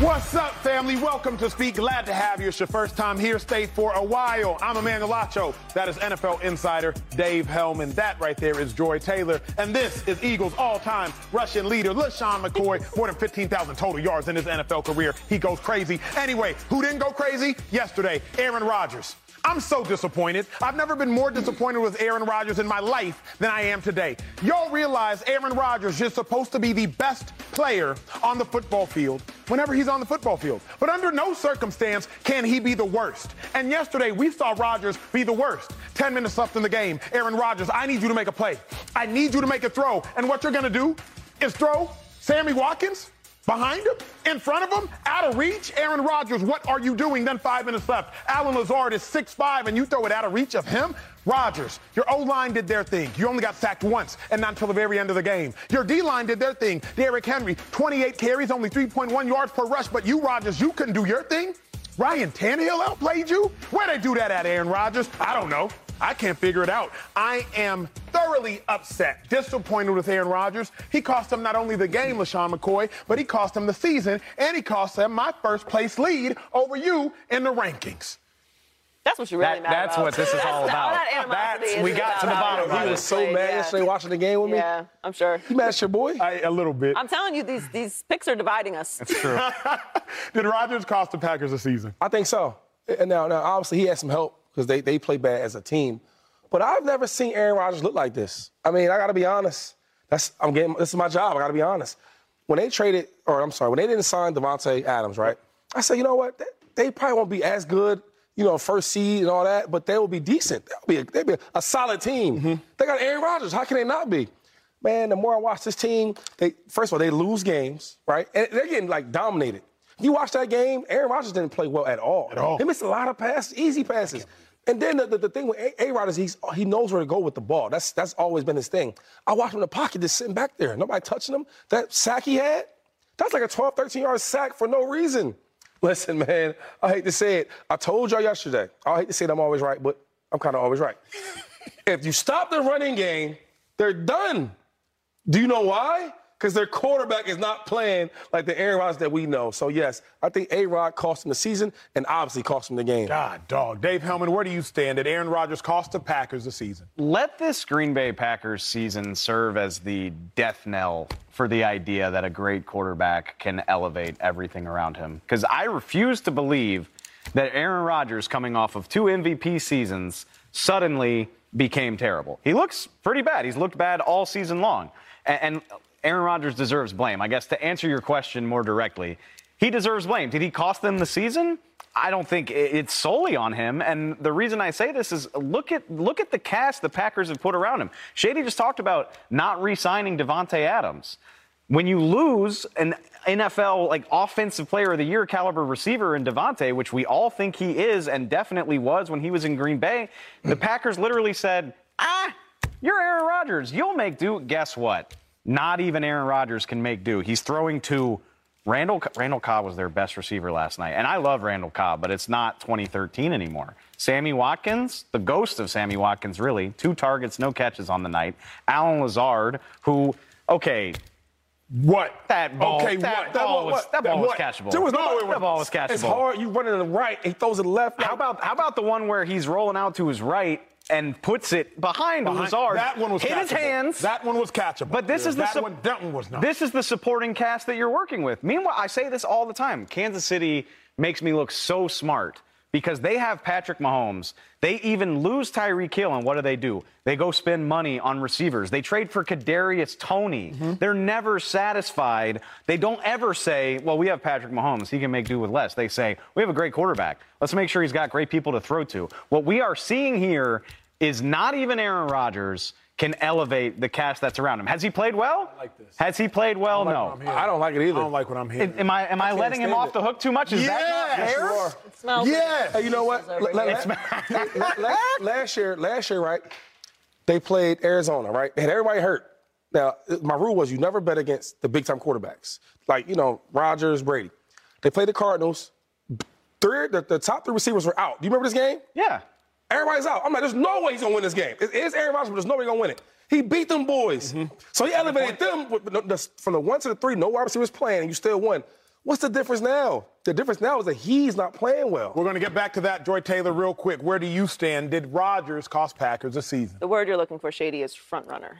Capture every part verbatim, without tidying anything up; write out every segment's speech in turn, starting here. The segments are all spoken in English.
What's up, family? Welcome to Speak. Glad to have you. It's your first time here. Stay for a while. I'm Emmanuel Acho. That is N F L insider Dave Helman. That right there is Joy Taylor. And this is Eagles all-time rushing leader LeSean McCoy. More than fifteen thousand total yards in his N F L career. He goes crazy. Anyway, who didn't go crazy? Yesterday, Aaron Rodgers. I'm so disappointed. I've never been more disappointed with Aaron Rodgers in my life than I am today. Y'all realize Aaron Rodgers is supposed to be the best player on the football field whenever he's on the football field. But under no circumstance can he be the worst. And yesterday, we saw Rodgers be the worst. Ten minutes left in the game. Aaron Rodgers, I need you to make a play. I need you to make a throw. And what you're going to do is throw Sammy Watkins behind him, in front of him, out of reach. Aaron Rodgers, what are you doing? Then five minutes left. Allen Lazard is six five, and you throw it out of reach of him? Rodgers, your O-line did their thing. You only got sacked once, and not until the very end of the game. Your D-line did their thing. Derrick Henry, twenty-eight carries, only three point one yards per rush. But you, Rodgers, you couldn't do your thing? Ryan Tannehill outplayed you? Where'd they do that at, Aaron Rodgers? I don't know. I can't figure it out. I am thoroughly upset, disappointed with Aaron Rodgers. He cost him not only the game, LeSean McCoy, but he cost him the season, and he cost him my first-place lead over you in the rankings. That's what you really that, mad that's about. That's what this is all about. That that's, we got to the bottom. He was so mad yesterday watching the game with me. Yeah, I'm sure. You mad at your boy? I, a little bit. I'm telling you, these, these picks are dividing us. That's true. Did Rodgers cost the Packers a season? I think so. Now, now obviously, he had some help, because they, they play bad as a team. But I've never seen Aaron Rodgers look like this. I mean, I got to be honest. That's I'm getting. This is my job. I got to be honest. When they traded, or I'm sorry, when they didn't sign Davante Adams, right? I said, you know what? They, they probably won't be as good, you know, first seed and all that, but they will be decent. They'll be a, they'll be a, a solid team. Mm-hmm. They got Aaron Rodgers. How can they not be? Man, the more I watch this team, they first of all, they lose games, right? And they're getting, like, dominated. You watch that game, Aaron Rodgers didn't play well at all. At all. They missed a lot of passes, easy passes. And then the, the, the thing with A. Rod is he's, he knows where to go with the ball. That's that's always been his thing. I watched him in the pocket just sitting back there. Nobody touching him. That sack he had, that's like a twelve, thirteen-yard sack for no reason. Listen, man, I hate to say it. I told y'all yesterday. I hate to say that I'm always right, but I'm kind of always right. If you stop the running game, they're done. Do you know why? Because their quarterback is not playing like the Aaron Rodgers that we know. So, yes, I think A-Rod cost him the season and obviously cost him the game. God, dog. Dave Helman, where do you stand that Aaron Rodgers cost the Packers the season? Let this Green Bay Packers season serve as the death knell for the idea that a great quarterback can elevate everything around him. Because I refuse to believe that Aaron Rodgers, coming off of two M V P seasons, suddenly became terrible. He looks pretty bad. He's looked bad all season long. And... and Aaron Rodgers deserves blame. I guess to answer your question more directly, he deserves blame. Did he cost them the season? I don't think it's solely on him. And the reason I say this is look at look at the cast the Packers have put around him. Shady just talked about not re-signing Davante Adams. When you lose an N F L like offensive player of the year caliber receiver in Davante, which we all think he is and definitely was when he was in Green Bay, the Packers literally said, ah, you're Aaron Rodgers. You'll make do. Guess what? Not even Aaron Rodgers can make do. He's throwing to Randall. Randall Cobb was their best receiver last night. And I love Randall Cobb, but it's not twenty thirteen anymore. Sammy Watkins, the ghost of Sammy Watkins, really. Two targets, no catches on the night. Allen Lazard, who, okay. What? That ball, okay, that what? ball, that, what, was, that ball that, was catchable. There was no, that, that ball was catchable. It's hard. You run it to the right, he throws it left. How about, how about the one where he's rolling out to his right and puts it behind, behind Lazard? That one was hit catchable. His hands. That one was catchable. But this yeah, is the that one. That one was not. This is the supporting cast that you're working with. Meanwhile, I say this all the time. Kansas City makes me look so smart because they have Patrick Mahomes. They even lose Tyreek Hill, and what do they do? They go spend money on receivers. They trade for Kadarius Toney. Mm-hmm. They're never satisfied. They don't ever say, well, we have Patrick Mahomes. He can make do with less. They say, we have a great quarterback. Let's make sure he's got great people to throw to. What we are seeing here is not even Aaron Rodgers can elevate the cast that's around him. Has he played well? I like this. Has he played well? I like no. I don't like it either. I don't like what I'm hearing. Am I am I, I letting him off it. the hook too much? Is yes. that not fair? Yes, it smells yes. Hey, you know what? last, last year, last year, right? They played Arizona, right? And everybody hurt. Now, my rule was you never bet against the big-time quarterbacks, like, you know, Rodgers, Brady. They played the Cardinals. Three, the, the top three receivers were out. Do you remember this game? Yeah. Everybody's out. I'm like, there's no way he's going to win this game. It is Aaron Rodgers, but there's no way he's going to win it. He beat them boys. Mm-hmm. So he elevated them with, from the one to the three. No wide receivers playing, and you still won. What's the difference now? The difference now is that he's not playing well. We're going to get back to that, Joy Taylor, real quick. Where do you stand? Did Rodgers cost Packers a season? The word you're looking for, Shady, is front runner.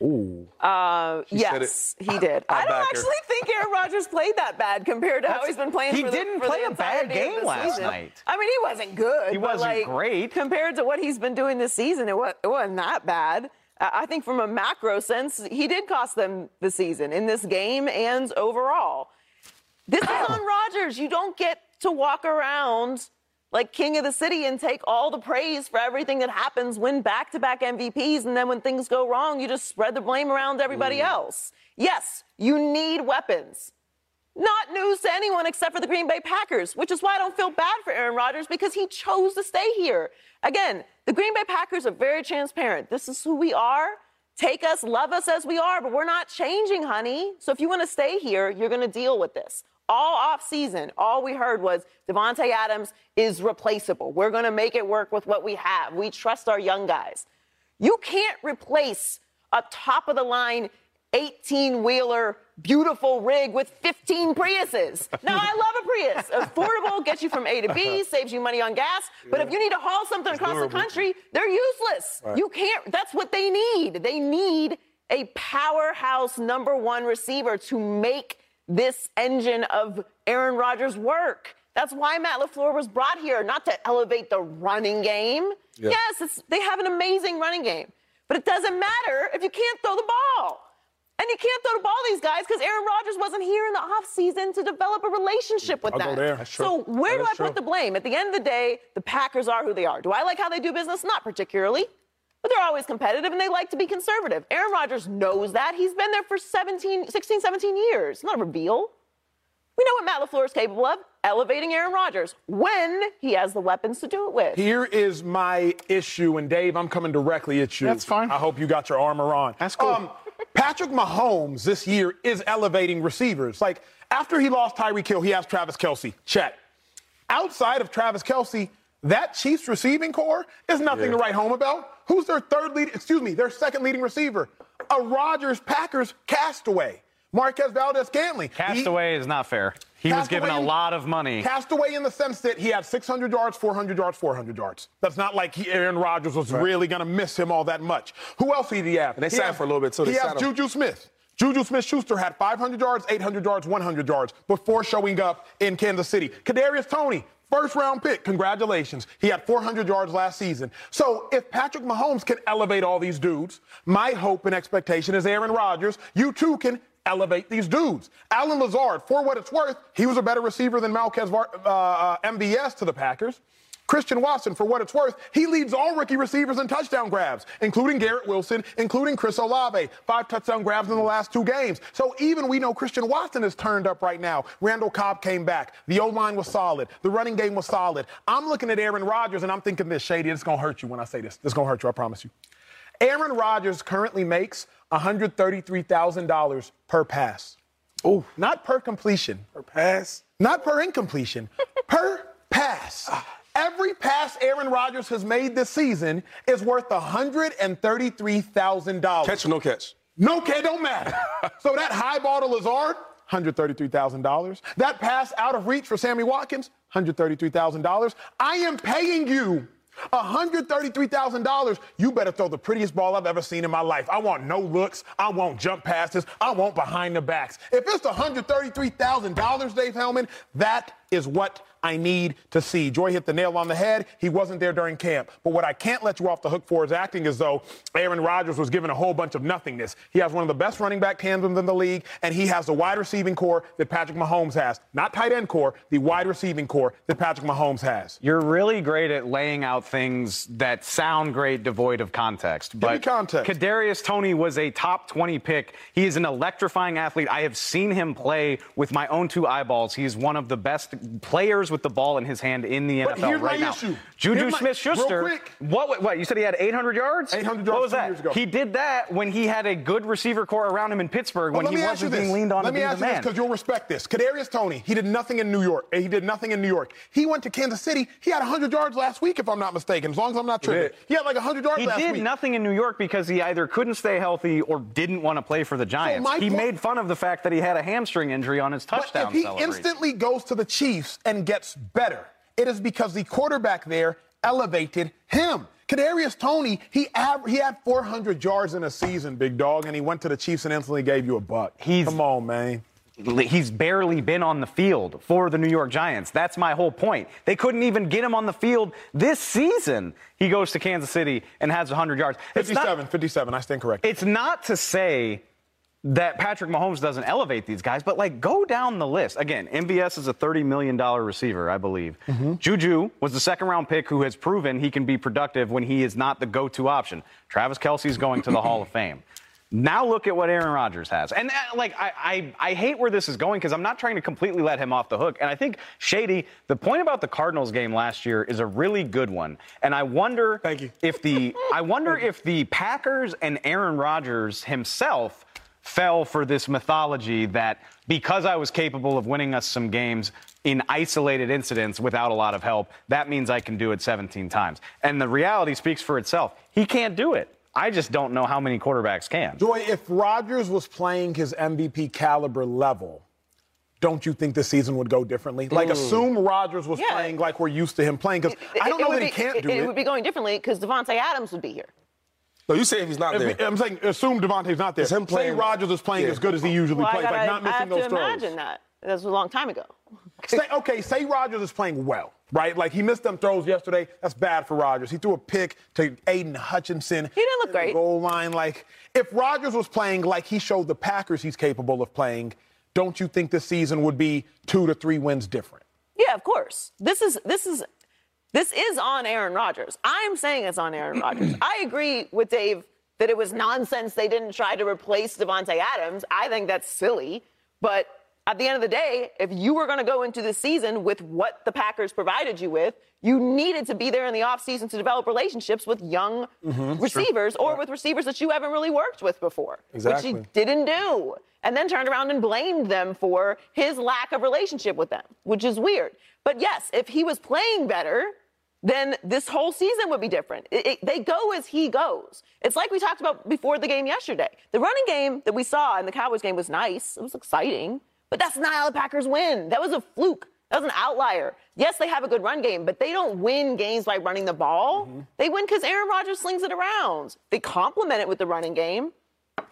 Ooh. Uh, yes, he did. I, I don't actually her. think Aaron Rodgers played that bad compared to how he's been playing. He for didn't the, for play the a bad game last season. night. I mean, he wasn't good. He wasn't like, great compared to what he's been doing this season. It was it wasn't that bad. Uh, I think from a macro sense, he did cost them the season in this game and overall. This is on Rodgers. You don't get to walk around like king of the city and take all the praise for everything that happens, win back-to-back M V Ps, and then when things go wrong, you just spread the blame around everybody else. Yes, you need weapons. Not news to anyone except for the Green Bay Packers, which is why I don't feel bad for Aaron Rodgers, because he chose to stay here. Again, the Green Bay Packers are very transparent. This is who we are. Take us, love us as we are, but we're not changing, honey. So if you want to stay here, you're going to deal with this. All offseason, all we heard was Davante Adams is replaceable. We're going to make it work with what we have. We trust our young guys. You can't replace a top-of-the-line eighteen-wheeler beautiful rig with fifteen Priuses. Now, I love a Prius. Affordable, gets you from A to B, saves you money on gas. But yeah. if you need to haul something it's across horrible. the country, they're useless. Right. You can't. That's what they need. They need a powerhouse number one receiver to make this engine of Aaron Rodgers' work. That's why Matt LaFleur was brought here, not to elevate the running game. Yeah. Yes, it's, they have an amazing running game, but it doesn't matter if you can't throw the ball. And you can't throw the ball to these guys because Aaron Rodgers wasn't here in the offseason to develop a relationship with I'll them. So where that do I true. put the blame? At the end of the day, the Packers are who they are. Do I like how they do business? Not particularly. But they're always competitive, and they like to be conservative. Aaron Rodgers knows that. He's been there for seventeen, sixteen, seventeen years. It's not a reveal. We know what Matt LaFleur is capable of, elevating Aaron Rodgers when he has the weapons to do it with. Here is my issue, and, Dave, I'm coming directly at you. That's fine. I hope you got your armor on. That's cool. Um, Patrick Mahomes this year is elevating receivers. Like, after he lost Tyreek Hill, he has Travis Kelce. Check. Outside of Travis Kelce, that Chiefs receiving core is nothing yeah. to write home about. Who's their third lead? Excuse me, their second leading receiver? A Rodgers Packers castaway, Marquez Valdes-Scantling. Castaway he, is not fair. He was given a in, lot of money. Castaway in the sense that he had six hundred yards, four hundred yards, four hundred yards. That's not like he, Aaron Rodgers was right. really going to miss him all that much. Who else did he have? And they sat for a little bit. So they he has Juju Smith. Juju Smith-Schuster had five hundred yards, eight hundred yards, one hundred yards before showing up in Kansas City. Kadarius Toney. First-round pick, congratulations. He had four hundred yards last season. So if Patrick Mahomes can elevate all these dudes, my hope and expectation is Aaron Rodgers, you too can elevate these dudes. Allen Lazard, for what it's worth, he was a better receiver than Marquez uh, M V S to the Packers. Christian Watson, for what it's worth, he leads all rookie receivers in touchdown grabs, including Garrett Wilson, including Chris Olave. Five touchdown grabs in the last two games. So even we know Christian Watson is turned up right now. Randall Cobb came back. The O-line was solid. The running game was solid. I'm looking at Aaron Rodgers, and I'm thinking this, Shady, it's going to hurt you when I say this. It's going to hurt you, I promise you. Aaron Rodgers currently makes one hundred thirty-three thousand dollars per pass. Oh, not per completion. Per pass? Not per incompletion. Per pass. Every pass Aaron Rodgers has made this season is worth one hundred thirty-three thousand dollars. Catch or no catch? No catch, don't matter. So that high ball to Lazard, one hundred thirty-three thousand dollars. That pass out of reach for Sammy Watkins, one hundred thirty-three thousand dollars. I am paying you one hundred thirty-three thousand dollars. You better throw the prettiest ball I've ever seen in my life. I want no looks. I want jump passes. I want behind the backs. If it's one hundred thirty-three thousand dollars, Dave Helman, that is what I need to see. Joy hit the nail on the head. He wasn't there during camp. But what I can't let you off the hook for is acting as though Aaron Rodgers was given a whole bunch of nothingness. He has one of the best running back tandems in the league, and he has the wide receiving core that Patrick Mahomes has. Not tight end core, the wide receiving core that Patrick Mahomes has. You're really great at laying out things that sound great devoid of context. But give me context. Kadarius Toney was a top twenty pick. He is an electrifying athlete. I have seen him play with my own two eyeballs. He is one of the best players with the ball in his hand in the N F L but right now. Issue. Juju Smith-Schuster. What, what? What? You said he had eight hundred yards? eight hundred yards. What was that? Years ago. He did that when he had a good receiver core around him in Pittsburgh well, when he wasn't being leaned on. Let me ask you this because you'll respect this. Kadarius Toney, he did nothing in New York. He did nothing in New York. He went to Kansas City. He had one hundred yards last week, if I'm not mistaken. As long as I'm not tripping, he had like one hundred yards last week. He did nothing in New York because he either couldn't stay healthy or didn't want to play for the Giants. So he made fun of the fact that he had a hamstring injury on his touchdown. But if he instantly goes to the Chiefs and gets better, it is because the quarterback there elevated him. Kadarius Toney, he he had four hundred yards in a season, big dog, and he went to the Chiefs and instantly gave you a buck. He's, Come on, man. He's barely been on the field for the New York Giants. That's my whole point. They couldn't even get him on the field this season. He goes to Kansas City and has one hundred yards. It's fifty-seven, not, fifty-seven. I stand corrected. It's not to say that Patrick Mahomes doesn't elevate these guys, but, like, go down the list. Again, M V S is a thirty million dollars receiver, I believe. Mm-hmm. Juju was the second-round pick who has proven he can be productive when he is not the go-to option. Travis Kelce is going to the Hall of Fame. Now look at what Aaron Rodgers has. And, like, I, I, I hate where this is going because I'm not trying to completely let him off the hook. And I think, Shady, the point about the Cardinals game last year is a really good one. And I wonder Thank you. if the I wonder if the Packers and Aaron Rodgers himself fell for this mythology that because I was capable of winning us some games in isolated incidents without a lot of help, that means I can do it seventeen times. And the reality speaks for itself. He can't do it. I just don't know how many quarterbacks can. Joy, if Rodgers was playing his M V P caliber level, don't you think this season would go differently? Mm. Like, assume Rodgers was yeah. playing like we're used to him playing, because I don't it know that be, he can't it, do it. It would be going differently because Davante Adams would be here. No, you say if he's not if, there. I'm saying assume Davante's not there. Him playing, say Rodgers is playing yeah. as good as he usually well, plays, gotta, like not missing I have those to throws. Imagine that. That was a long time ago. say, okay, say Rodgers is playing well. Right? Like, he missed them throws yesterday. That's bad for Rodgers. He threw a pick to Aiden Hutchinson. He didn't look great. Goal line. Like, if Rodgers was playing like he showed the Packers he's capable of playing, don't you think this season would be two to three wins different? Yeah, of course. This is this is this is on Aaron Rodgers. I'm saying it's on Aaron Rodgers. I agree with Dave that it was nonsense they didn't try to replace Davante Adams. I think that's silly, but at the end of the day, if you were going to go into the season with what the Packers provided you with, you needed to be there in the offseason to develop relationships with young mm-hmm. receivers sure. or yeah. with receivers that you haven't really worked with before, exactly. which he didn't do, and then turned around and blamed them for his lack of relationship with them, which is weird. But, yes, if he was playing better, then this whole season would be different. It, it, they go as he goes. It's like we talked about before the game yesterday. The running game that we saw in the Cowboys game was nice. It was exciting. But that's not how the Packers win. That was a fluke. That was an outlier. Yes, they have a good run game, but they don't win games by running the ball. Mm-hmm. They win because Aaron Rodgers slings it around. They complement it with the running game.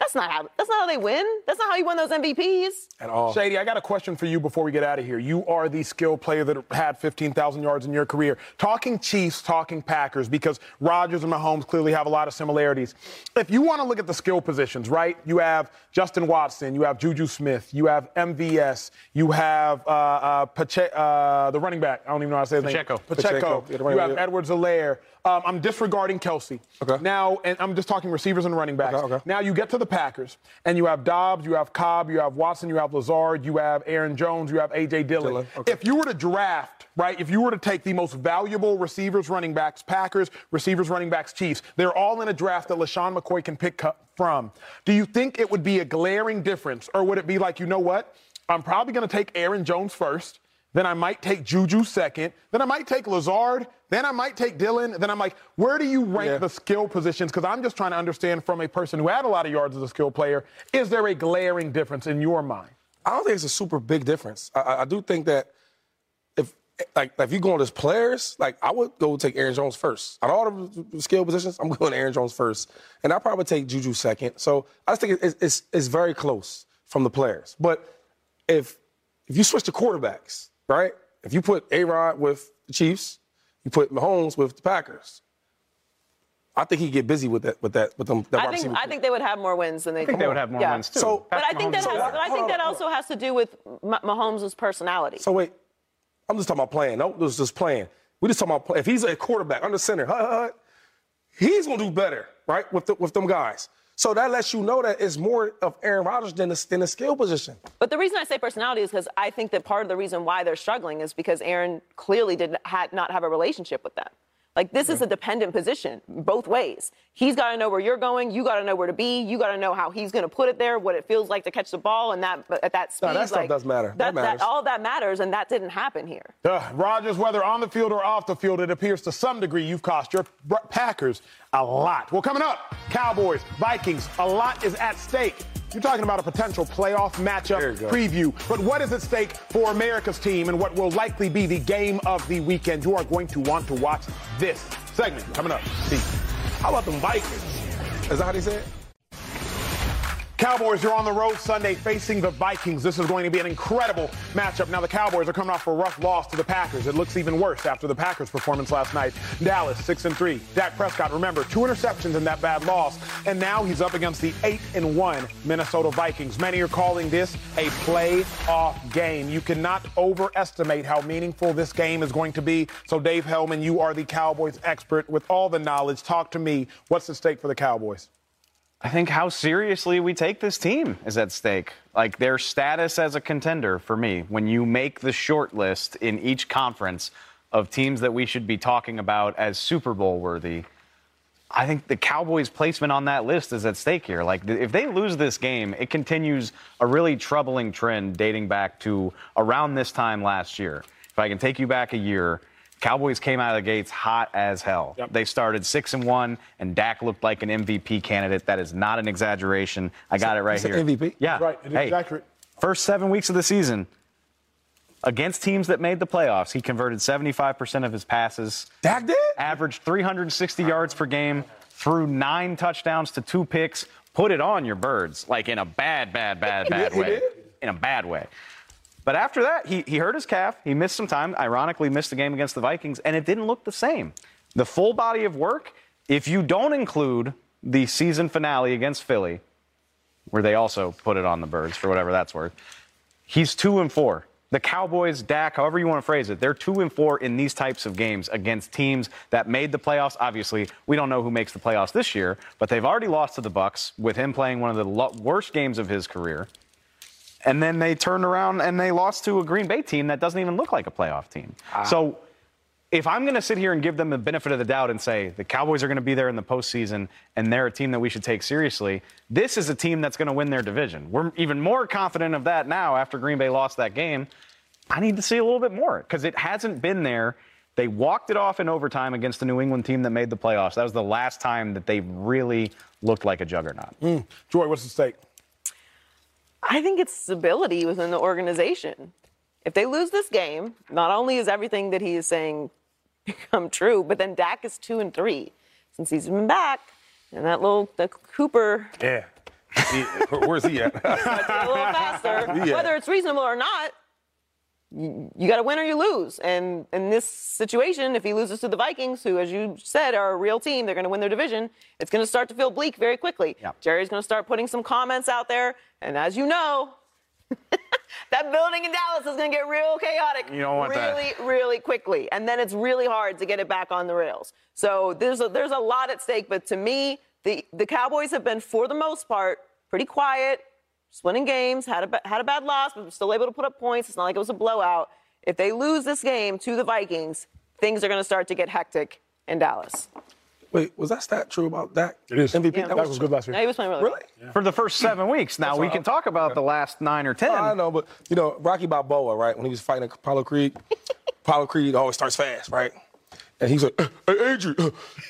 That's not how that's not how they win. That's not how you won those M V Ps. At all. Shady, I got a question for you before we get out of here. You are the skilled player that had fifteen thousand yards in your career. Talking Chiefs, talking Packers, because Rodgers and Mahomes clearly have a lot of similarities. If you want to look at the skill positions, right, you have Justin Watson, you have Juju Smith, you have M V S, you have uh, uh, Pache- uh, the running back. I don't even know how to say his Pacheco. name. Pacheco. Pacheco. You have Edwards-Helaire. Um, I'm disregarding Kelce. Okay. Now, and I'm just talking receivers and running backs. Okay, okay. Now you get to the Packers, and you have Dobbs, you have Cobb, you have Watson, you have Lazard, you have Aaron Jones, you have A J. Dillon. Dillon okay. If you were to draft, right, if you were to take the most valuable receivers, running backs, Packers, receivers, running backs, Chiefs, they're all in a draft that LeSean McCoy can pick from. Do you think it would be a glaring difference, or would it be like, you know what, I'm probably going to take Aaron Jones first, then I might take Juju second, then I might take Lazard, then I might take Dillon, then I'm like, where do you rank yeah. the skill positions? Because I'm just trying to understand from a person who had a lot of yards as a skill player, is there a glaring difference in your mind? I don't think it's a super big difference. I, I do think that if like if you go on as players, like I would go take Aaron Jones first. On all the skill positions, I'm going to Aaron Jones first, and I'll probably take Juju second. So I just think it's, it's, it's very close from the players. But if if you switch to quarterbacks, right? If you put A-Rod with the Chiefs, you put Mahomes with the Packers, I think he'd get busy with that. With that, with them. That I think. I point. think they would have more wins than they. I think do. they would have more yeah. wins too. So, but I think Mahomes that. Has, I think on, that also has to do with Mahomes' personality. So wait, I'm just talking about playing. No, this is just playing. We just talking about play. If he's a quarterback under center, hut, hut, hut, he's gonna do better, right? With the, with them guys. So that lets you know that it's more of Aaron Rodgers than a, than a skill position. But the reason I say personality is because I think that part of the reason why they're struggling is because Aaron clearly did ha- not have a relationship with them. Like, this is a dependent position both ways. He's got to know where you're going. You got to know where to be. You got to know how he's going to put it there, what it feels like to catch the ball, and that at that speed. No, that stuff like, does matter. That, that matters. That, all that matters, and that didn't happen here. Uh, Rodgers, whether on the field or off the field, it appears to some degree you've cost your Packers a lot. Well, coming up, Cowboys, Vikings, a lot is at stake. You're talking about a potential playoff matchup preview. But what is at stake for America's team and what will likely be the game of the weekend? You are going to want to watch this segment coming up. See, how about them Vikings? Is that how they say it? Cowboys, you're on the road Sunday facing the Vikings. This is going to be an incredible matchup. Now, the Cowboys are coming off a rough loss to the Packers. It looks even worse after the Packers' performance last night. Dallas, six and three. Dak Prescott, remember, two interceptions in that bad loss. And now he's up against the eight and one Minnesota Vikings. Many are calling this a playoff game. You cannot overestimate how meaningful this game is going to be. So, Dave Helman, you are the Cowboys expert with all the knowledge. Talk to me. What's at stake for the Cowboys? I think how seriously we take this team is at stake. Like, their status as a contender for me, when you make the short list in each conference of teams that we should be talking about as Super Bowl worthy, I think the Cowboys' placement on that list is at stake here. Like, if they lose this game, it continues a really troubling trend dating back to around this time last year. If I can take you back a year, Cowboys came out of the gates hot as hell. Yep. They started six and one, and Dak looked like an M V P candidate. That is not an exaggeration. I got it right here. M V P? Yeah. Right. It is hey, accurate. First seven weeks of the season, against teams that made the playoffs, he converted seventy-five percent of his passes. Dak did? Averaged three hundred sixty yards per game, threw nine touchdowns to two picks, put it on your birds, like in a bad, bad, bad, bad way. In a bad way. But after that, he, he hurt his calf. He missed some time, ironically missed the game against the Vikings, and it didn't look the same. The full body of work, if you don't include the season finale against Philly, where they also put it on the birds for whatever that's worth, he's two and four. The Cowboys, Dak, however you want to phrase it, they're two and four in these types of games against teams that made the playoffs. Obviously, we don't know who makes the playoffs this year, but they've already lost to the Bucks with him playing one of the lo- worst games of his career. And then they turned around and they lost to a Green Bay team that doesn't even look like a playoff team. Ah. So if I'm going to sit here and give them the benefit of the doubt and say the Cowboys are going to be there in the postseason and they're a team that we should take seriously, this is a team that's going to win their division. We're even more confident of that now after Green Bay lost that game. I need to see a little bit more because it hasn't been there. They walked it off in overtime against the New England team that made the playoffs. That was the last time that they really looked like a juggernaut. Mm. Joy, what's the stake? I think it's stability within the organization. If they lose this game, not only is everything that he is saying become true, but then Dak is two and three since he's been back. And that little the Cooper. Yeah. He, where's he at? A little faster. Yeah. Whether it's reasonable or not, you, you got to win or you lose. And in this situation, if he loses to the Vikings, who, as you said, are a real team, they're going to win their division, it's going to start to feel bleak very quickly. Yep. Jerry's going to start putting some comments out there. And as you know, that building in Dallas is going to get real chaotic you don't want really, that. really quickly. And then it's really hard to get it back on the rails. So there's a, there's a lot at stake. But to me, the, the Cowboys have been, for the most part, pretty quiet, just winning games, had a, had a bad loss, but still able to put up points. It's not like it was a blowout. If they lose this game to the Vikings, things are going to start to get hectic in Dallas. Wait, was that stat true about Dak? It is. M V P? Yeah, that was, was good last year. No, he was playing really Really? Yeah. For the first seven weeks. Now, we can talk about the last nine or ten. Oh, I know, but, you know, Rocky Balboa, right, when he was fighting Apollo Creed, Apollo Creed always starts fast, right? And he's like, hey, Adrian,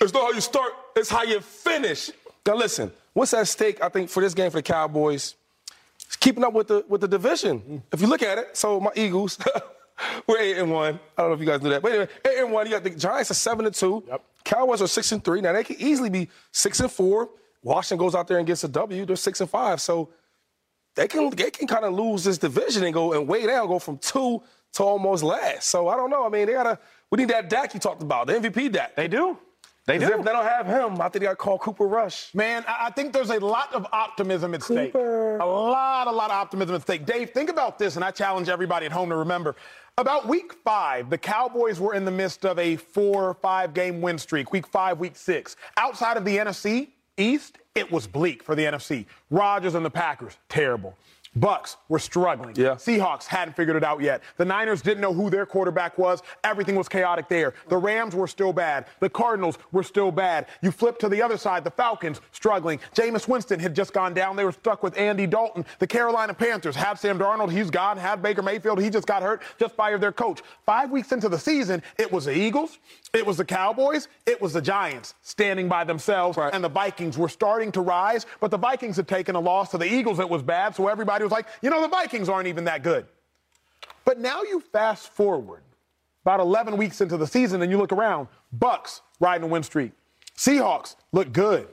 it's not how you start, it's how you finish. Now, listen, what's at stake, I think, for this game for the Cowboys? It's keeping up with the with the division. Mm. If you look at it, so my Eagles, we're eight and one. I don't know if you guys knew that. But anyway, eight and one, you got the Giants are seven and two. Yep. Cowboys are six and three. Now they could easily be six and four. Washington goes out there and gets a W. They're six and five. So they can they can kind of lose this division and go and way down, go from two to almost last. So I don't know. I mean, they gotta we need that Dak you talked about, the M V P Dak. They do. They do. If they don't have him, I think they got to call Cooper Rush. Man, I think there's a lot of optimism at Cooper. stake. A lot, a lot of optimism at stake. Dave, think about this, and I challenge everybody at home to remember. About week five, the Cowboys were in the midst of a four or five game win streak, week five, week six. Outside of the N F C, East, it was bleak for the N F C. Rodgers and the Packers, terrible. Bucks were struggling. Yeah. Seahawks hadn't figured it out yet. The Niners didn't know who their quarterback was. Everything was chaotic there. The Rams were still bad. The Cardinals were still bad. You flip to the other side, the Falcons struggling. Jameis Winston had just gone down. They were stuck with Andy Dalton. The Carolina Panthers have Sam Darnold. He's gone. Have Baker Mayfield. He just got hurt. Just fired their coach. Five weeks into the season, it was the Eagles. It was the Cowboys. It was the Giants standing by themselves. Right. And the Vikings were starting to rise, but the Vikings had taken a loss to the Eagles. It was bad, so everybody was like, you know, the Vikings aren't even that good. But now you fast forward about eleven weeks into the season and you look around, Bucks riding a win streak. Seahawks look good.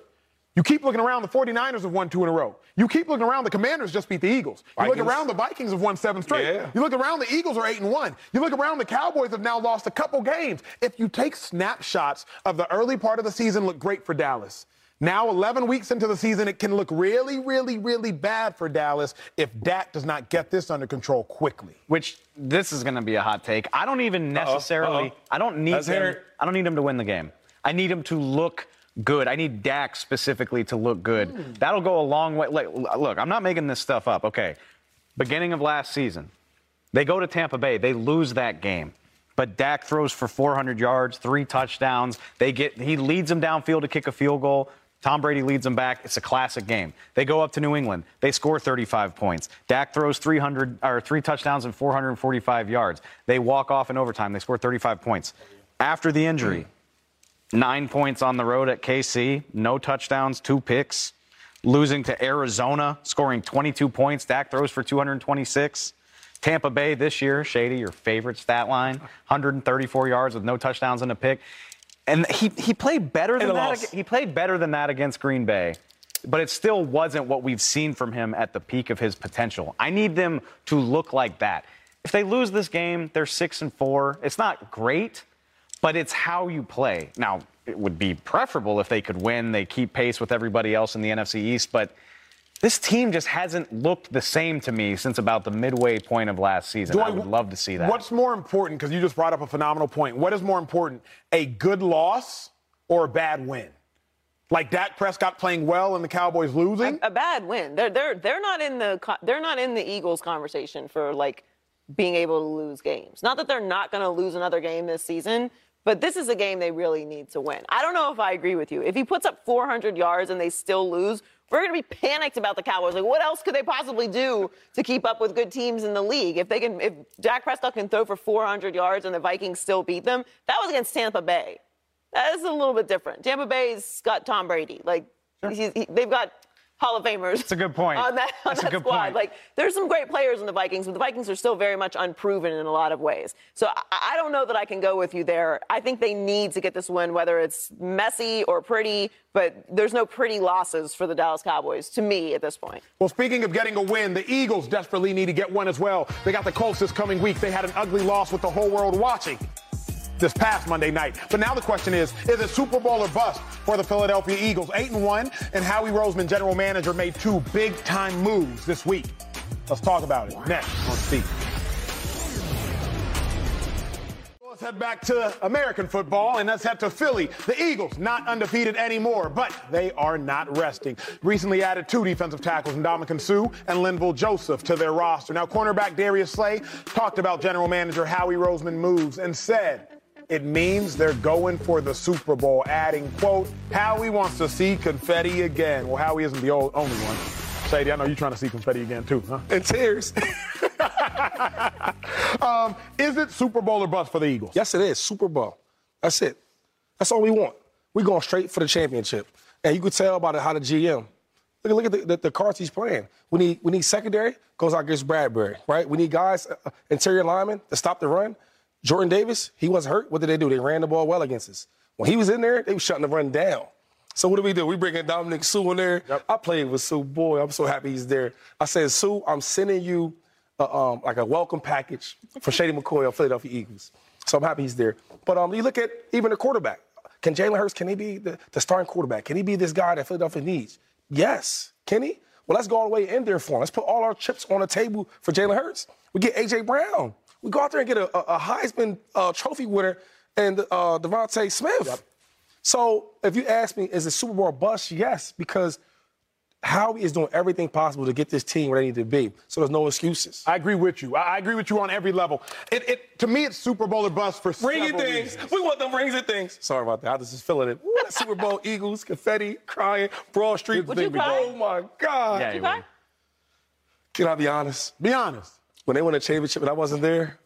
You keep looking around, the 49ers have won two in a row. You keep looking around, the Commanders just beat the Eagles. You Vikings. Look around, the Vikings have won seven straight. Yeah. You look around, the Eagles are eight and one. You look around, the Cowboys have now lost a couple games. If you take snapshots of the early part of the season, look great for Dallas. Now, eleven weeks into the season, it can look really, really, really bad for Dallas if Dak does not get this under control quickly. Which, this is going to be a hot take. I don't even necessarily, uh-oh, uh-oh. I don't need him, I don't need him to win the game. I need him to look good. I need Dak specifically to look good. Mm. That'll go a long way. Look, I'm not making this stuff up. Okay, beginning of last season, they go to Tampa Bay. They lose that game. But Dak throws for four hundred yards, three touchdowns. They get, he leads them downfield to kick a field goal. Tom Brady leads them back. It's a classic game. They go up to New England. They score thirty-five points. Dak throws three hundred or three touchdowns and four hundred forty-five yards. They walk off in overtime. They score thirty-five points. After the injury, nine points on the road at K C, no touchdowns, two picks. Losing to Arizona, scoring twenty-two points. Dak throws for two hundred twenty-six. Tampa Bay this year, Shady, your favorite stat line, one hundred thirty-four yards with no touchdowns and a pick. And he, he played better than that. He played better than that against Green Bay, but it still wasn't what we've seen from him at the peak of his potential. I need them to look like that. If they lose this game, they're six and four. It's not great, but it's how you play. Now, it would be preferable if they could win. They keep pace with everybody else in the N F C East, but this team just hasn't looked the same to me since about the midway point of last season. I would love to see that. What's more important, because you just brought up a phenomenal point, what is more important, a good loss or a bad win? Like Dak Prescott playing well and the Cowboys losing? A, a bad win. They're, they're, they're, not in the, they're not in the Eagles conversation for, like, being able to lose games. Not that they're not going to lose another game this season, but this is a game they really need to win. I don't know if I agree with you. If he puts up four hundred yards and they still lose, we're going to be panicked about the Cowboys. Like, what else could they possibly do to keep up with good teams in the league? If they can, if Dak Prescott can throw for four hundred yards and the Vikings still beat them, that was against Tampa Bay. That is a little bit different. Tampa Bay's got Tom Brady. Like, sure. he's, he, they've got Hall of Famers. That's a good point. On that, on That's that a good squad. Point. Like, there's some great players in the Vikings, but the Vikings are still very much unproven in a lot of ways. So I, I don't know that I can go with you there. I think they need to get this win, whether it's messy or pretty, but there's no pretty losses for the Dallas Cowboys, to me, at this point. Well, speaking of getting a win, the Eagles desperately need to get one as well. They got the Colts this coming week. They had an ugly loss with the whole world watching this past Monday night. But now the question is, is it Super Bowl or bust for the Philadelphia Eagles? eight and one, and Howie Roseman, general manager, made two big-time moves this week. Let's talk about it next on Speak. Let's head back to American football, and let's head to Philly. The Eagles, not undefeated anymore, but they are not resting. Recently added two defensive tackles, Ndamukong Suh and Linval Joseph, to their roster. Now, cornerback Darius Slay talked about general manager Howie Roseman moves and said it means they're going for the Super Bowl, adding, quote, Howie wants to see confetti again. Well, Howie isn't the old, only one. Shady, I know you're trying to see confetti again, too, huh? And tears. um, is it Super Bowl or bust for the Eagles? Yes, it is. Super Bowl. That's it. That's all we want. We're going straight for the championship. And you can tell by the, how the G M. Look, look at the, the, the cards he's playing. We need, we need secondary, goes out against Bradbury, right? We need guys, uh, interior linemen, to stop the run. Jordan Davis, he wasn't hurt. What did they do? They ran the ball well against us. When he was in there, they were shutting the run down. So what do we do? We bring in Ndamukong Suh in there. Yep. I played with Suh. Boy, I'm so happy he's there. I said, Suh, I'm sending you a, um, like a welcome package for Shady McCoy on Philadelphia Eagles. So I'm happy he's there. But um, you look at even the quarterback. Can Jalen Hurts, can he be the, the starting quarterback? Can he be this guy that Philadelphia needs? Yes. Can he? Well, let's go all the way in there for him. Let's put all our chips on the table for Jalen Hurts. We get A J. Brown. We go out there and get a, a Heisman uh, Trophy winner and uh, Devontae Smith. Yep. So if you ask me, is the Super Bowl a bust? Yes, because Howie is doing everything possible to get this team where they need to be. So there's no excuses. I agree with you. I agree with you on every level. It, it to me, it's Super Bowl or bust for ring several things. Reasons. We want them rings and things. Sorry about that. I was just feeling it. Ooh, Super Bowl, Eagles, confetti, crying, Broad Street. Would you cry? Oh, my God. Yeah, you cry? Can I be honest? Be honest. When they won a championship and I wasn't there,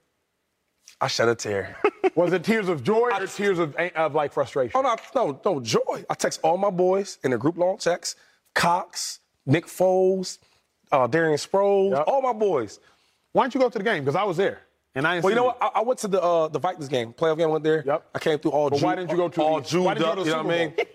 I shed a tear. Was it tears of joy or tears of, of like, frustration? Oh, no, no, no, joy. I text all my boys in the group long text. Cox, Nick Foles, uh, Darian Sproles, yep. all my boys. Why didn't you go to the game? Because I was there. And I didn't well, you know what? I, I went to the uh, the Vikings game, playoff game. I went there. Yep. I came through all. But ju- why didn't you go to all Jude? Why didn't you go to the Super Bowl? You know what I mean?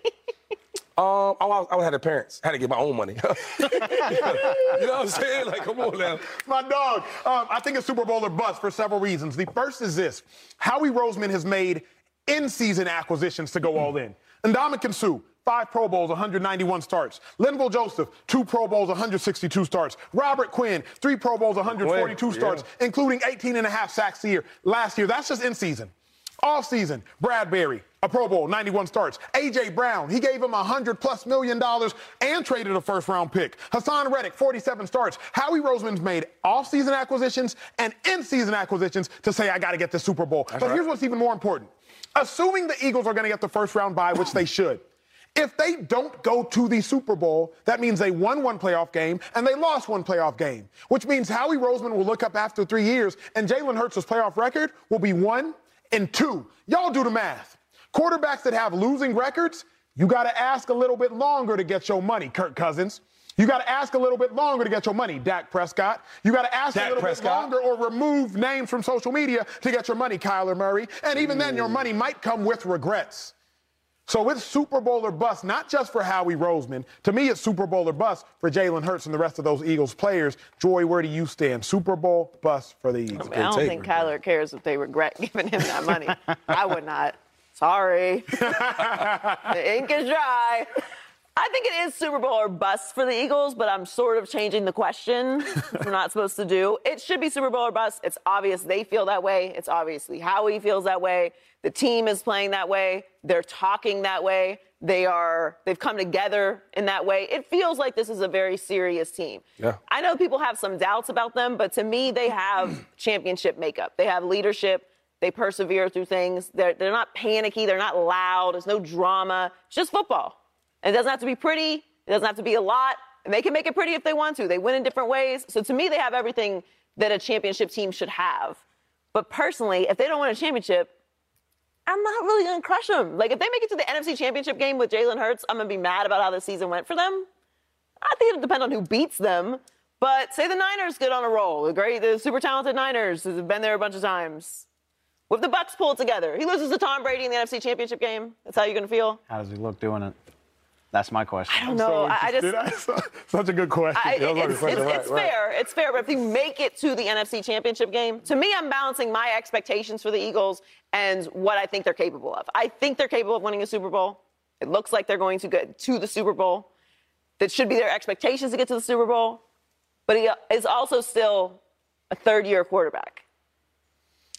Um, I, was, I was had the parents. I had to get my own money. You know what I'm saying? Like, come on now. My dog. Um, I think it's Super Bowl or bust for several reasons. The first is this. Howie Roseman has made in-season acquisitions to go all in. Ndamukong Suh, five Pro Bowls, one hundred ninety-one starts. Linval Joseph, two Pro Bowls, one hundred sixty-two starts. Robert Quinn, three Pro Bowls, one hundred forty-two Quinn, starts, yeah. including eighteen and a half sacks a year. Last year, that's just in season. Off season, Bradbury, a Pro Bowl, ninety-one starts. A J. Brown, he gave him one hundred plus million dollars and traded a first-round pick. Hassan Reddick, forty-seven starts. Howie Roseman's made off-season acquisitions and in-season acquisitions to say, I got to get this Super Bowl. That's but right. Here's what's even more important. Assuming the Eagles are going to get the first-round bye, which they should, if they don't go to the Super Bowl, that means they won one playoff game and they lost one playoff game, which means Howie Roseman will look up after three years and Jalen Hurts' playoff record will be one and two. Y'all do the math. Quarterbacks that have losing records, you got to ask a little bit longer to get your money, Kirk Cousins. You got to ask a little bit longer to get your money, Dak Prescott. You got to ask Dak a little Prescott. bit longer or remove names from social media to get your money, Kyler Murray. And even Ooh. then, your money might come with regrets. So it's Super Bowl or bust, not just for Howie Roseman. To me, it's Super Bowl or bust for Jalen Hurts and the rest of those Eagles players. Joy, where do you stand? Super Bowl, bust for the Eagles. I, mean, I don't think Kyler cares if they regret giving him that money. I would not. Sorry. The ink is dry. I think it is Super Bowl or bust for the Eagles, but I'm sort of changing the question. We're not supposed to do. It should be Super Bowl or bust. It's obvious they feel that way. It's obviously Howie feels that way. The team is playing that way. They're talking that way. They are, they've come together in that way. It feels like this is a very serious team. Yeah. I know people have some doubts about them, but to me, they have championship makeup. They have leadership. They persevere through things. They're, they're not panicky. They're not loud. There's no drama. It's just football. It doesn't have to be pretty. It doesn't have to be a lot. And they can make it pretty if they want to. They win in different ways. So to me, they have everything that a championship team should have. But personally, if they don't win a championship, I'm not really going to crush them. Like, if they make it to the N F C Championship game with Jalen Hurts, I'm going to be mad about how the season went for them. I think it'll depend on who beats them. But say the Niners get on a roll. The great, the super talented Niners who've been there a bunch of times. If the Bucs pull together, he loses to Tom Brady in the N F C Championship game. That's how you're going to feel? How does he look doing it? That's my question. I don't know. So I just such a good question. I, it's it's, question. it's, it's right, fair. Right. It's fair. But if you make it to the N F C Championship game, to me, I'm balancing my expectations for the Eagles and what I think they're capable of. I think they're capable of winning a Super Bowl. It looks like they're going to get to the Super Bowl. That should be their expectations to get to the Super Bowl. But he is also still a third-year quarterback.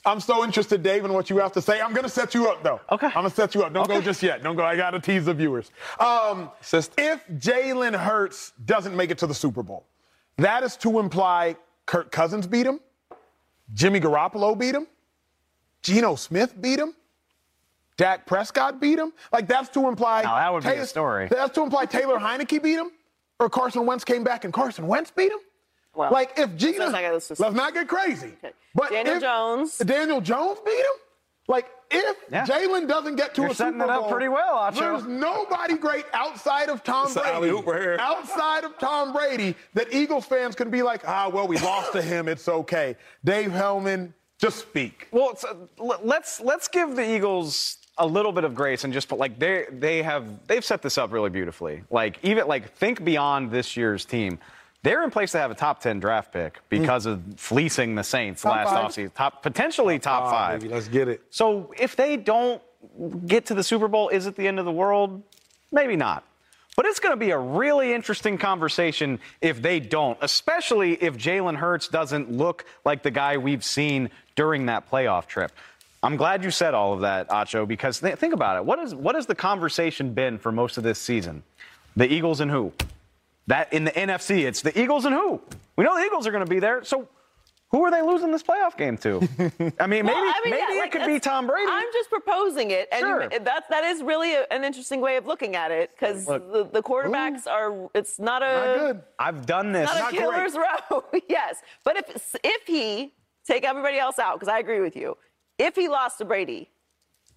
I'm so interested, Dave, in what you have to say. I'm going to set you up, though. Okay. I'm going to set you up. Don't okay. go just yet. Don't go. I got to tease the viewers. Um, if Jalen Hurts doesn't make it to the Super Bowl, that is to imply Kirk Cousins beat him, Jimmy Garoppolo beat him, Geno Smith beat him, Dak Prescott beat him. Like, that's to imply... Now, that would Taylor, be a story. That's to imply Taylor Heinicke beat him, or Carson Wentz came back and Carson Wentz beat him? Well, like, if Geno, let's, just... let's not get crazy. Okay. But Daniel if Jones. Daniel Jones beat him? Like, if yeah. Jalen doesn't get to You're a Super Bowl, setting it up pretty well, Acho. There's nobody great outside of Tom it's Brady. Outside of Tom Brady, that Eagles fans can be like, ah, well, we lost to him. It's okay. Dave Helman, just speak. Well, uh, let's let's give the Eagles a little bit of grace and just put, like, they they have they've set this up really beautifully. Like, even like think beyond this year's team. They're in place to have a top ten draft pick because mm. of fleecing the Saints top last five. offseason. Top, potentially top, top five. five. Baby, let's get it. So if they don't get to the Super Bowl, is it the end of the world? Maybe not. But it's going to be a really interesting conversation if they don't, especially if Jalen Hurts doesn't look like the guy we've seen during that playoff trip. I'm glad you said all of that, Acho, because th- think about it. What is what has the conversation been for most of this season? The Eagles and who? That in the N F C, it's the Eagles and who? We know the Eagles are going to be there, so who are they losing this playoff game to? I mean, well, maybe I mean, maybe yeah, like, it could be Tom Brady. I'm just proposing it, and sure. you, that that is really a, an interesting way of looking at it because the, the quarterbacks ooh, are. It's not a. Not good. I've done this. Not, not a killer's row. Yes, but if if he take everybody else out, because I agree with you. If he lost to Brady,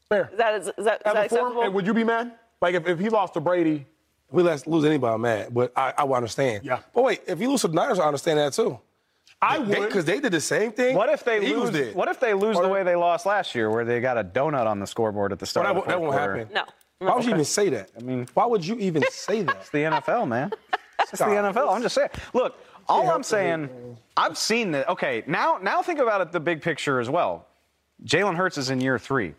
fair. Is that, is, is that, is that acceptable? Hey, would you be mad? Like, if, if he lost to Brady? We let's lose anybody, I'm mad, but I, I would understand. Yeah. But wait, if you lose to the Niners, I understand that, too. I would. Because they did the same thing. What if they the lose, did. What if they lose or, the way they lost last year, where they got a donut on the scoreboard at the start well, of the fourth quarter? That won't happen. No. Why would okay. you even say that? I mean, why would you even say that? It's the N F L, man. It's the N F L. I'm just saying. Look, all I'm saying, I've seen that. Okay, now, now think about it the big picture as well. Jalen Hurts is in year three.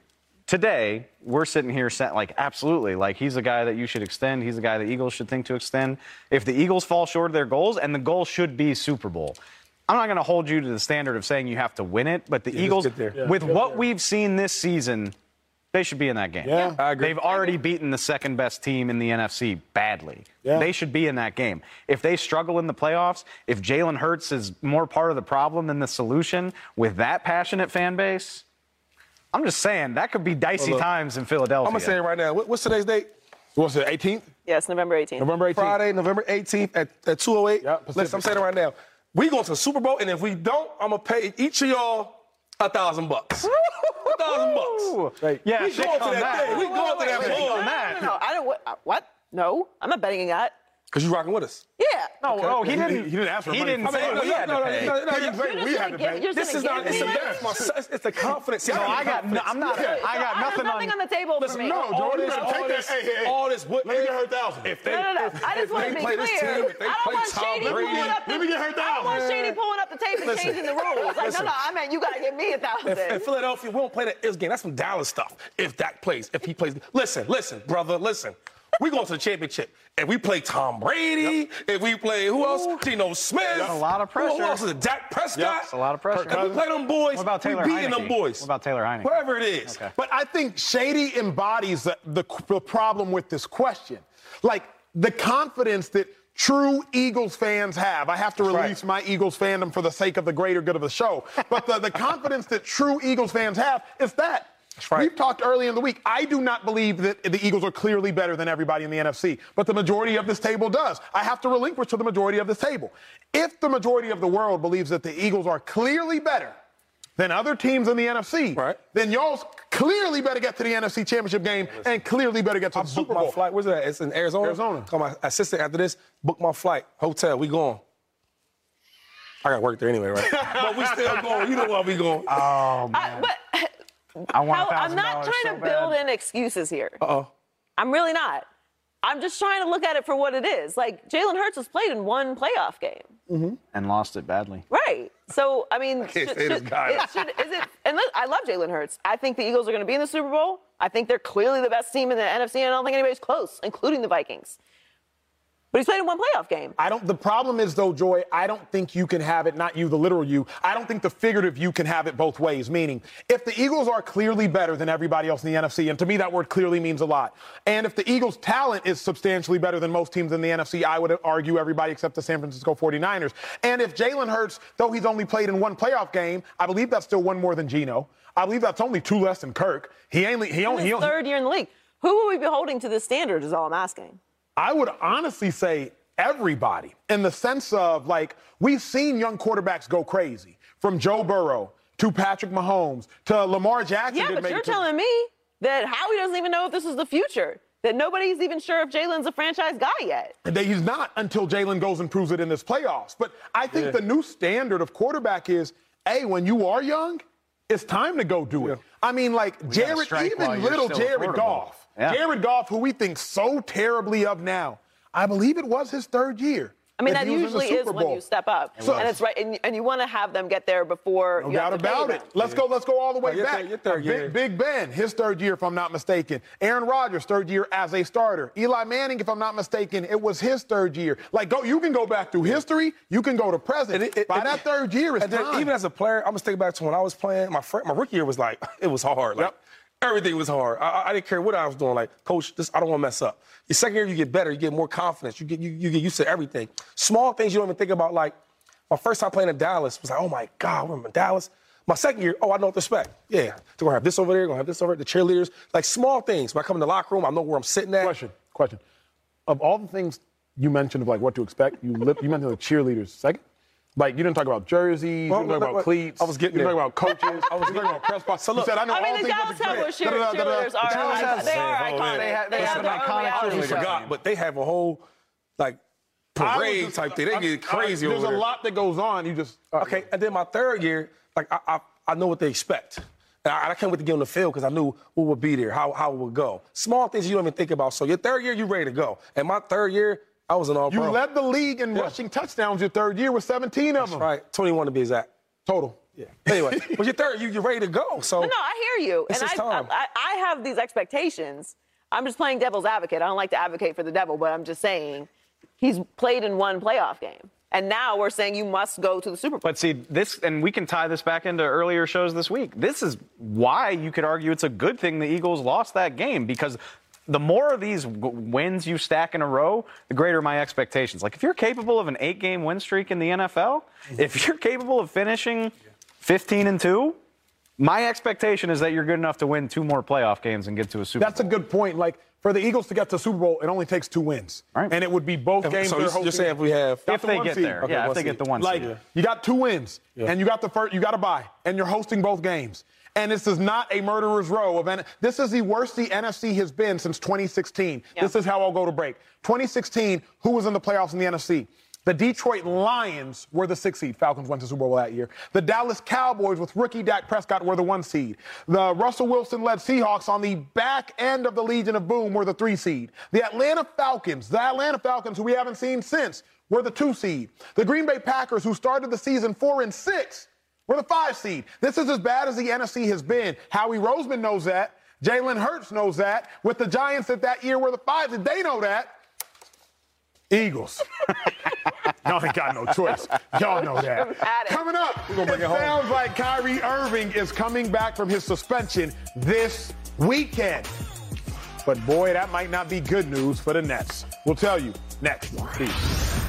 Today, we're sitting here saying, like, absolutely, like, he's a guy that you should extend. He's a guy the Eagles should think to extend. If the Eagles fall short of their goals, and the goal should be Super Bowl. I'm not going to hold you to the standard of saying you have to win it, but the yeah, Eagles, yeah, with what there. we've seen this season, they should be in that game. Yeah, I agree. They've already beaten the second-best team in the N F C badly. Yeah. They should be in that game. If they struggle in the playoffs, if Jalen Hurts is more part of the problem than the solution with that passionate fan base— I'm just saying, that could be dicey well, look, times in Philadelphia. I'm going to say it right now. What, what's today's date? What's it, eighteenth? Yes, November eighteenth. November eighteenth. Friday, November eighteenth at, at two oh eight. Yep, listen, I'm saying it right now. We go to the Super Bowl, and if we don't, I'm going to pay each of y'all a thousand bucks. A thousand bucks. Right. Yeah, we going to that, that thing. We going to that bowl. No, no, no. I don't, what? No, I'm not betting on that. Because you're rocking with us. Yeah. No, okay. no, he didn't. He didn't ask for money. He didn't. Say I mean, no, he had no, to pay. No, no, no, no, no, we had to pay. This is not. It's a, it's a confidence. See, no, I got. Confidence. No, I'm not. Yeah. I got nothing, I nothing on, on the table. Listen, for me. No, Jordan, listen, all, all this, all this. Let me get her thousand. If they, no, no, no. If, I just want to be clear. I don't want Shady pulling up. Let me get her thousand. I don't want Shady pulling up the tape and changing the rules. Like, no, no, I mean, you got to give me a thousand. If Philadelphia won't play that is game, that's some Dallas stuff. If Dak plays, if he plays, listen, listen, brother, listen. We go to the championship. If we play Tom Brady, yep. if we play who else? Ooh. Geno Smith. That's a lot of pressure. Who else is it? Dak Prescott. Yep. That's a lot of pressure. If we play them boys, what about Taylor we beating Heinicke? them boys. What about Taylor Heinicke? Whatever it is. Okay. But I think Shady embodies the, the, the problem with this question. Like, the confidence that true Eagles fans have. I have to release right. my Eagles fandom for the sake of the greater good of the show. But the, the confidence that true Eagles fans have is that. Right. We've talked early in the week. I do not believe that the Eagles are clearly better than everybody in the N F C, but the majority of this table does. I have to relinquish to the majority of this table. If the majority of the world believes that the Eagles are clearly better than other teams in the N F C, right. then y'all clearly better get to the N F C Championship game yeah, and clearly better get to I the Super Bowl. My flight. Where's that? It's in Arizona. Arizona. Call my assistant after this. Book my flight. Hotel. We going. I got to work there anyway, right? But we still going. You know where we going. Oh, man. I, but- I want How, I'm not trying so to build bad. in excuses here. Uh-oh. I'm really not. I'm just trying to look at it for what it is. Like, Jalen Hurts has played in one playoff game. Mm-hmm. And lost it badly. Right. So, I mean, I should, should, it, should, is it, and look, I love Jalen Hurts. I think the Eagles are going to be in the Super Bowl. I think they're clearly the best team in the N F C, and I don't think anybody's close, including the Vikings. But he's played in one playoff game. I don't. The problem is, though, Joy, I don't think you can have it, not you, the literal you. I don't think the figurative you can have it both ways, meaning if the Eagles are clearly better than everybody else in the N F C, and to me that word clearly means a lot, and if the Eagles' talent is substantially better than most teams in the N F C, I would argue everybody except the San Francisco forty-niners. And if Jalen Hurts, though he's only played in one playoff game, I believe that's still one more than Geno. I believe that's only two less than Kirk. He only he only his third year in the league. Who will we be holding to this standard is all I'm asking. I would honestly say everybody, in the sense of, like, we've seen young quarterbacks go crazy, from Joe Burrow to Patrick Mahomes to Lamar Jackson. Yeah, but you're telling me that Howie doesn't even know if this is the future, that nobody's even sure if Jalen's a franchise guy yet. That he's not until Jalen goes and proves it in this playoffs. But I think yeah. the new standard of quarterback is, hey, when you are young, it's time to go do it. Yeah. I mean, like, Jared, even little Jared Goff. Yeah. Jared Goff, who we think so terribly of now, I believe it was his third year. I mean, that usually is when you step up. And it's right, and, and you want to have them get there before. No doubt about it. Let's go. Let's go all the way back. Big, Big Ben, his third year, if I'm not mistaken. Aaron Rodgers, third year as a starter. Eli Manning, if I'm not mistaken, it was his third year. Like, go. You can go back through history. You can go to present. It, it, By it, that third year, it's time. Even as a player, I'm gonna stick back to when I was playing. My fr- my rookie year was like it was hard. Like, yep. Everything was hard. I, I didn't care what I was doing. Like, coach, this I don't want to mess up. Your second year, you get better. You get more confidence. You get you, you get used to everything. Small things you don't even think about. Like, my first time playing in Dallas was like, oh, my God, we're in Dallas. My second year, oh, I know what to expect. Yeah, they're going to have this over there. Going to have this over there. The cheerleaders. Like, small things. When I come in the locker room, I know where I'm sitting at. Question, question. Of all the things you mentioned of, like, what to expect, you, li- you mentioned the cheerleaders second. Like, you didn't talk about jerseys, well, you didn't talk about cleats. I was getting You didn't talk about coaches. I was talking about press box. So, look, you said, I know I mean, all the Dallas Cowboys cheerleaders are iconic. They are iconic. They have, they have their own reality show. But they have a whole, like, parade just, type thing. They I, get crazy I, over there. There's a lot that goes on. You just... Uh, okay, and then my third year, like, I I, I know what they expect. And I, I can't wait to get on the field because I knew what would be there, how, how it would go. Small things you don't even think about. So your third year, you're ready to go. And my third year... I was an all-pro. You led the league in yeah. rushing touchdowns your third year with seventeen of them. That's right. twenty-one to be exact. Total. Yeah. Anyway, but your third, you, you're ready to go. So no, no, I hear you. It's and I, time. I, I have these expectations. I'm just playing devil's advocate. I don't like to advocate for the devil, but I'm just saying he's played in one playoff game. And now we're saying you must go to the Super Bowl. But see, this, and we can tie this back into earlier shows this week. This is why you could argue it's a good thing the Eagles lost that game because – the more of these wins you stack in a row, the greater my expectations. Like, if you're capable of an eight-game win streak in the N F L, if you're capable of finishing fifteen and two, my expectation is that you're good enough to win two more playoff games and get to a Super That's Bowl. That's a good point. Like, for the Eagles to get to the Super Bowl, it only takes two wins. Right. And it would be both if, games. So you're hosting. saying if we have... If they get there. Yeah, if they get the one seed. Like, yeah. you got two wins, yeah. and you got the first, you got a bye, and you're hosting both games. And this is not a murderer's row of N- this is the worst the N F C has been since twenty sixteen. Yep. This is how I'll go to break. twenty sixteen, who was in the playoffs in the N F C? The Detroit Lions were the sixth seed. Falcons went to the Super Bowl that year. The Dallas Cowboys with rookie Dak Prescott were the one seed. The Russell Wilson-led Seahawks on the back end of the Legion of Boom were the three seed. The Atlanta Falcons, the Atlanta Falcons, who we haven't seen since, were the two seed. The Green Bay Packers, who started the season four and six, were the five seed. This is as bad as the N F C has been. Howie Roseman knows that. Jalen Hurts knows that. With the Giants that that year were the five seed, they know that. Eagles. Y'all ain't got no choice. Y'all know that. Coming up, we're gonna it sounds home. like Kyrie Irving is coming back from his suspension this weekend. But, boy, that might not be good news for the Nets. We'll tell you next. Peace.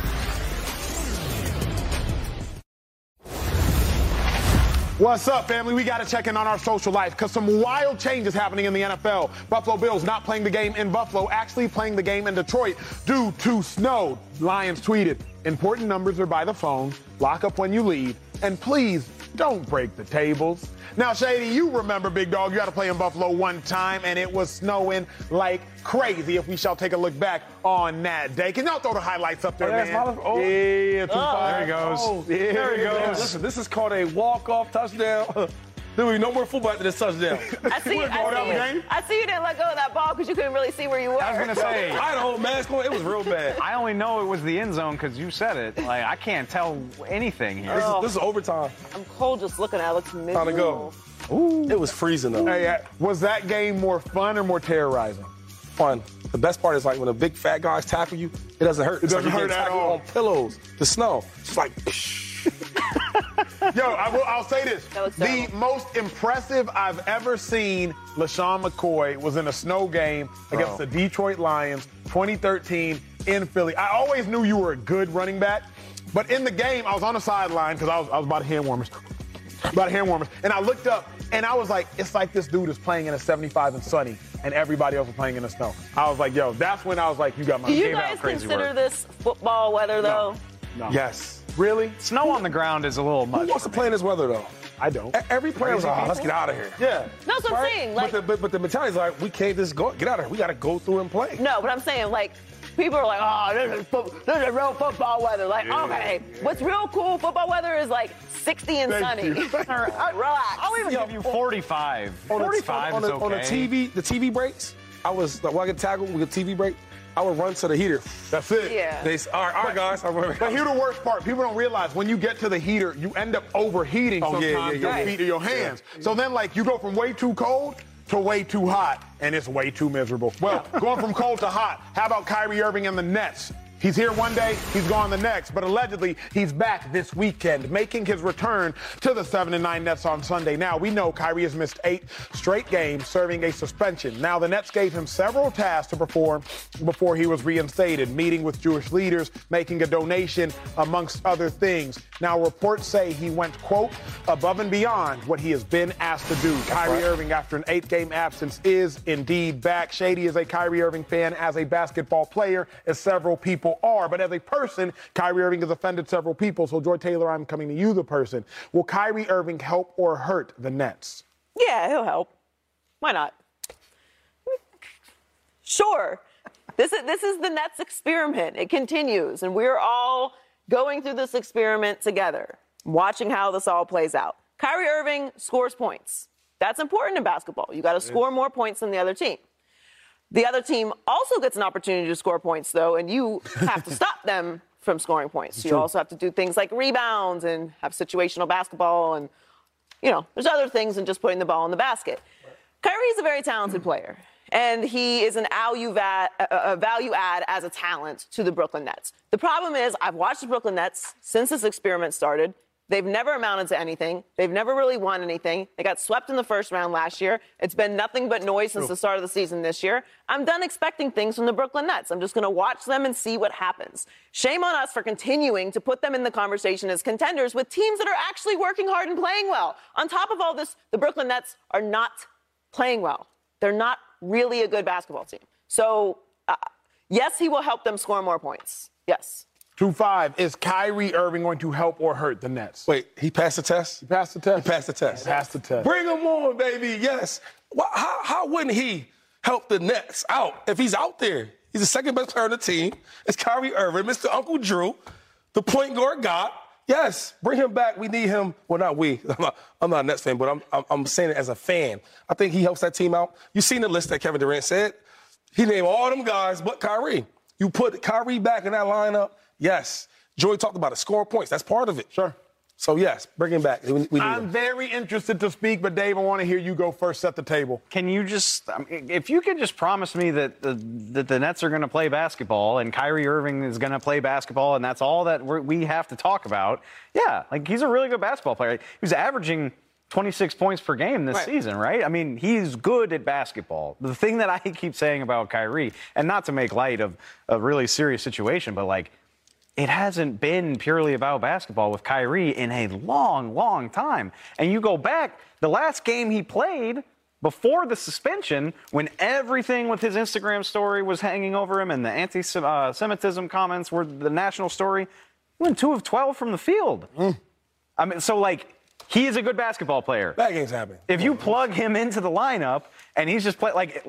What's up, family? We got to check in on our social life because some wild changes happening in the N F L. Buffalo Bills not playing the game in Buffalo, actually playing the game in Detroit due to snow. Lions tweeted, important numbers are by the phone. Lock up when you leave. And please don't break the tables. Now, Shady, you remember, Big Dog, you got to play in Buffalo one time, and it was snowing like crazy. If we shall take a look back on that day. Can y'all throw the highlights up there, oh, man? Mother- oh. Yeah, too oh, there he goes. Oh, yeah. There he goes. Listen, this is called a walk-off touchdown. There will be no more football after this touchdown. I see, you, I, see I see you didn't let go of that ball because you couldn't really see where you were. I was going to say. I had a whole mask on. It was real bad. I only know it was the end zone because you said it. Like, I can't tell anything here. This is, this is overtime. I'm cold just looking at it. It looks miserable. Time to go. Ooh. It was freezing, though. Hey, I, was that game more fun or more terrorizing? Fun. The best part is, like, when a big fat guy's tackling you, it doesn't hurt. It it's doesn't like hurt at all. On pillows, the snow. It's like, Yo, I will, I'll say this. The most impressive I've ever seen LeSean McCoy was in a snow game Bro. against the Detroit Lions twenty thirteen in Philly. I always knew you were a good running back, but in the game, I was on the sideline because I was, I was about hand warmers. About hand warmers. And I looked up, and I was like, it's like this dude is playing in a seventy-five and sunny, and everybody else was playing in the snow. I was like, yo, that's when I was like, you got my game out. Do you guys consider work. this football weather, though? No. no. Yes. Really? Snow on the ground is a little much. Who wants to play in this weather, though? I don't. Every player was like, oh, let's get out of here. Yeah. No, that's what I'm saying. Like, but, the, but, but the mentality's like, we can't just go, get out of here. We got to go through and play. No, but I'm saying, like, people are like, oh, this is, fo- this is real football weather. Like, yeah, okay, yeah. What's real cool football weather is like sixty and Thank sunny. Relax. I'll even Yo, give you forty-five. forty-five on, forty-five on, is on, okay. on the T V, the T V breaks, I was, like, when I get tackled, we get T V break. I would run to the heater. That's it. Yeah. They, our our but, guys are running. But here's the worst part. People don't realize when you get to the heater, you end up overheating oh, sometimes yeah, yeah, your right. feet or your hands. Yeah. So then, like, you go from way too cold to way too hot, and it's way too miserable. Well, going from cold to hot, how about Kyrie Irving and the Nets? He's here one day, he's gone the next, but allegedly he's back this weekend, making his return to the seven and nine Nets on Sunday. Now, we know Kyrie has missed eight straight games, serving a suspension. Now, the Nets gave him several tasks to perform before he was reinstated, meeting with Jewish leaders, making a donation, amongst other things. Now, reports say he went, quote, above and beyond what he has been asked to do. Kyrie right. Irving, after an eight-game absence, is indeed back. Shady is a Kyrie Irving fan, as a basketball player, as several people are, but as a person, Kyrie Irving has offended several people. So, Joy Taylor, I'm coming to you, the person. Will Kyrie Irving help or hurt the Nets? Yeah, he'll help. Why not? Sure. This is, this is the Nets experiment. It continues, and we're all going through this experiment together, watching how this all plays out. Kyrie Irving scores points. That's important in basketball. You got to score more points than the other team. The other team also gets an opportunity to score points, though, and you have to stop them from scoring points. So you also have to do things like rebounds and have situational basketball and, you know, there's other things than just putting the ball in the basket. Kyrie's a very talented player, and he is an value add, a value add as a talent to the Brooklyn Nets. The problem is I've watched the Brooklyn Nets since this experiment started. They've never amounted to anything. They've never really won anything. They got swept in the first round last year. It's been nothing but noise since the start of the season this year. I'm done expecting things from the Brooklyn Nets. I'm just going to watch them and see what happens. Shame on us for continuing to put them in the conversation as contenders with teams that are actually working hard and playing well. On top of all this, the Brooklyn Nets are not playing well. They're not really a good basketball team. So, uh, yes, he will help them score more points. Yes. two five, is Kyrie Irving going to help or hurt the Nets? Wait, he passed the test? He passed the test. He passed the test. He passed the test. Bring him on, baby, yes. Well, how, how wouldn't he help the Nets out if he's out there? He's the second best player on the team. It's Kyrie Irving, Mister Uncle Drew, the point guard god. Yes, bring him back. We need him. Well, not we. I'm not, I'm not a Nets fan, but I'm, I'm, I'm saying it as a fan. I think he helps that team out. You seen the list that Kevin Durant said. He named all them guys but Kyrie. You put Kyrie back in that lineup, yes. Joy talked about it. Score points. That's part of it. Sure. So, yes, bring him back. We, we need I'm him. Very interested to speak, but, Dave, I want to hear you go first. Set the table. Can you just I – mean, if you could just promise me that the, that the Nets are going to play basketball and Kyrie Irving is going to play basketball and that's all that we're, we have to talk about, yeah, like he's a really good basketball player. He was averaging – twenty-six points per game this right. season, right? I mean, he's good at basketball. The thing that I keep saying about Kyrie, and not to make light of a really serious situation, but, like, it hasn't been purely about basketball with Kyrie in a long, long time. And you go back, the last game he played before the suspension, when everything with his Instagram story was hanging over him and the anti-Semitism comments were the national story, he went two of twelve from the field. Mm. I mean, so, like... He is a good basketball player. That game's happening. If you plug him into the lineup and he's just playing, like,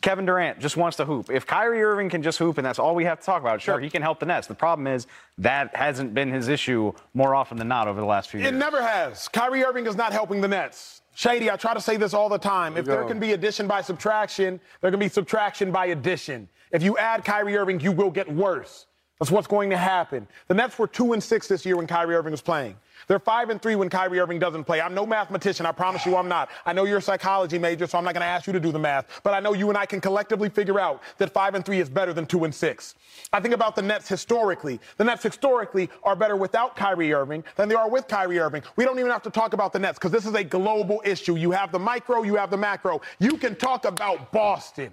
Kevin Durant just wants to hoop. If Kyrie Irving can just hoop and that's all we have to talk about, sure, he can help the Nets. The problem is that hasn't been his issue more often than not over the last few years. It never has. Kyrie Irving is not helping the Nets. Shady, I try to say this all the time. There if there can be addition by subtraction, there can be subtraction by addition. If you add Kyrie Irving, you will get worse. That's what's going to happen. The Nets were two and six this year when Kyrie Irving was playing. They're five and three when Kyrie Irving doesn't play. I'm no mathematician. I promise you I'm not. I know you're a psychology major, so I'm not going to ask you to do the math. But I know you and I can collectively figure out that five and three is better than two and six. I think about the Nets historically. The Nets historically are better without Kyrie Irving than they are with Kyrie Irving. We don't even have to talk about the Nets because this is a global issue. You have the micro, you have the macro. You can talk about Boston.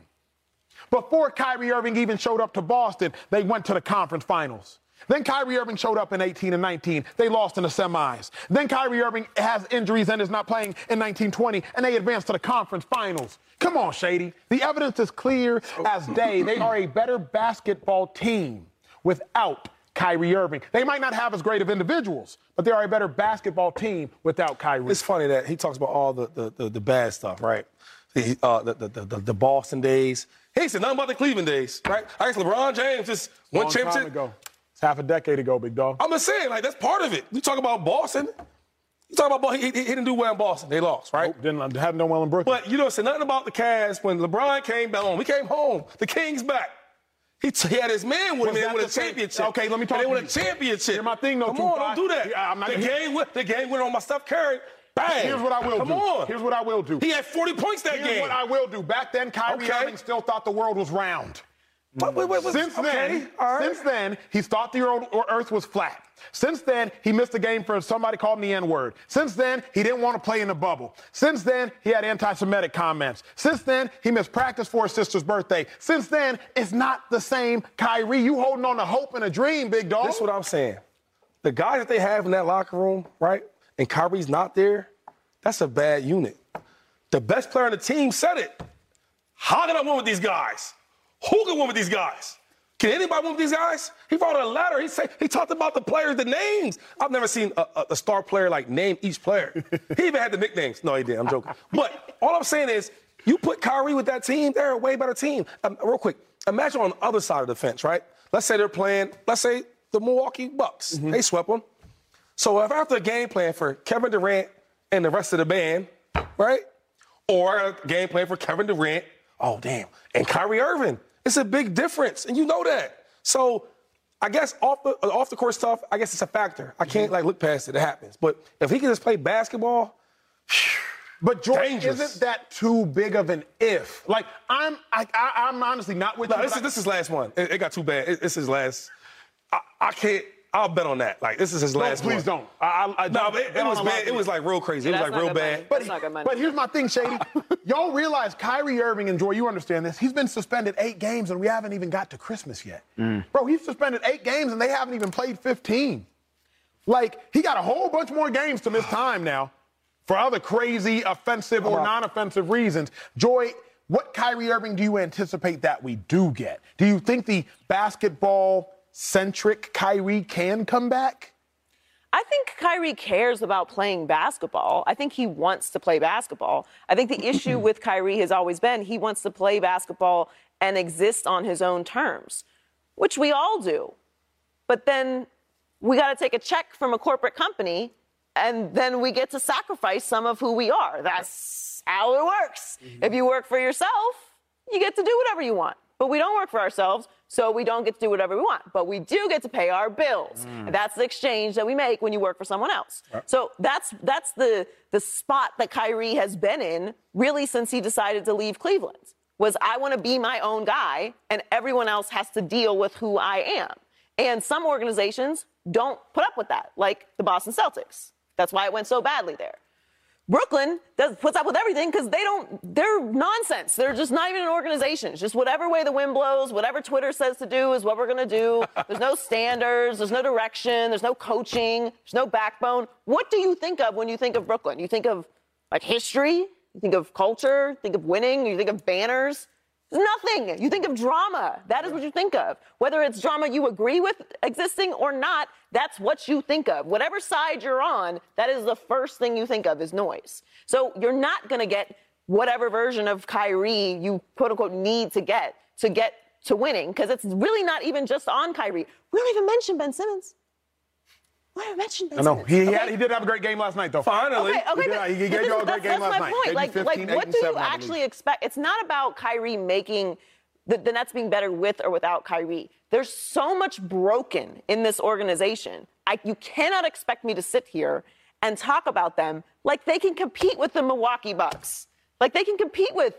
Before Kyrie Irving even showed up to Boston, they went to the conference finals. Then Kyrie Irving showed up in eighteen and nineteen. They lost in the semis. Then Kyrie Irving has injuries and is not playing in nineteen twenty, and they advanced to the conference finals. Come on, Shady. The evidence is clear as day. They are a better basketball team without Kyrie Irving. They might not have as great of individuals, but they are a better basketball team without Kyrie. It's funny that he talks about all the, the, the, the bad stuff, right? The, uh, the, the, the, the Boston days. He said nothing about the Cleveland days, right? I guess LeBron James just one championship. Time ago. It's half a decade ago, big dog. I'm just saying, like, that's part of it. You talk about Boston. You talk about Boston. He, he didn't do well in Boston. They lost, right? Nope, didn't have no well in Brooklyn. But you don't say nothing about the Cavs when LeBron came down. We came home. The King's back. He, he had his man with him. They won a championship. Thing? Okay, let me talk they to you. They won a championship. You're my thing, though. Come on, five. Don't do that. I'm not the, game went, the game went on my Steph Curry. Bang. Here's what I will Come do. On. Here's what I will do. He had forty points that Here's game. Here's what I will do. Back then, Kyrie okay. Irving still thought the world was round. Wait, wait, wait, since, okay, then, right. since then, he thought the earth was flat. Since then, he missed a game for somebody called him the N-word. Since then, he didn't want to play in the bubble. Since then, he had anti-Semitic comments. Since then, he missed practice for his sister's birthday. Since then, it's not the same Kyrie. You holding on to hope and a dream, big dog. This is what I'm saying. The guys that they have in that locker room, right, and Kyrie's not there, that's a bad unit. The best player on the team said it. How can I win with these guys? Who can win with these guys? Can anybody win with these guys? He wrote a letter. He said he talked about the players, the names. I've never seen a, a, a star player like name each player. He even had the nicknames. No, he didn't. I'm joking. But all I'm saying is, you put Kyrie with that team, they're a way better team. Um, real quick, imagine on the other side of the fence, right? Let's say they're playing. Let's say the Milwaukee Bucks. Mm-hmm. They swept them. So if after a game plan for Kevin Durant and the rest of the band, right? Or a game plan for Kevin Durant. Oh damn, and Kyrie Irving. It's a big difference, and you know that. So I guess off the, off the court stuff, I guess it's a factor. I can't, like, look past it. It happens. But if he can just play basketball, but George, dangerous. Isn't that too big of an if? Like, I'm I, I, I'm honestly not with no, you. This is, I, this is last one. It, it got too bad. It, this is last. I, I can't. I'll bet on that. Like, this is his last one. No, please don't. I, I, I, no, but it, it was bad. It was, like, real crazy. Yeah, it was, like, real bad. But, he, but here's my thing, Shady. Y'all realize Kyrie Irving, and Joy, you understand this, he's been suspended eight games, and we haven't even got to Christmas yet. Mm. Bro, he's suspended eight games, and they haven't even played fifteen. Like, he got a whole bunch more games to miss time now for other crazy, offensive or non-offensive reasons. Joy, what Kyrie Irving do you anticipate that we do get? Do you think the basketball centric Kyrie can come back? I think Kyrie cares about playing basketball. I think he wants to play basketball. I think the issue with Kyrie has always been he wants to play basketball and exist on his own terms, which we all do. But then we got to take a check from a corporate company, and then we get to sacrifice some of who we are. That's how it works. Mm-hmm. If you work for yourself, you get to do whatever you want. But we don't work for ourselves, so we don't get to do whatever we want. But we do get to pay our bills. Mm. And that's the exchange that we make when you work for someone else. Right. So that's that's the, the spot that Kyrie has been in, really, since he decided to leave Cleveland, was I want to be my own guy, and everyone else has to deal with who I am. And some organizations don't put up with that, like the Boston Celtics. That's why it went so badly there. Brooklyn does, puts up with everything because they don't, they're nonsense. They're just not even an organization. It's just whatever way the wind blows, whatever Twitter says to do is what we're going to do. There's no standards. There's no direction. There's no coaching. There's no backbone. What do you think of when you think of Brooklyn? You think of, like, history. You think of culture. You think of winning. You think of banners. There's nothing. You think of drama. That is what you think of. Whether it's drama you agree with existing or not, that's what you think of. Whatever side you're on, that is the first thing you think of is noise. So you're not going to get whatever version of Kyrie you, quote-unquote, need to get to get to winning, because it's really not even just on Kyrie. We don't even mention Ben Simmons. Why did I mention Ben I know. Simmons? He, okay. had, he did have a great game last night, though. Finally. Okay, okay, yeah, he gave y'all a great game last night. That's my point. Like, like, what do you actually expect? It's not about Kyrie making the, the Nets being better with or without Kyrie. There's so much broken in this organization. I, you cannot expect me to sit here and talk about them like they can compete with the Milwaukee Bucks. Like they can compete with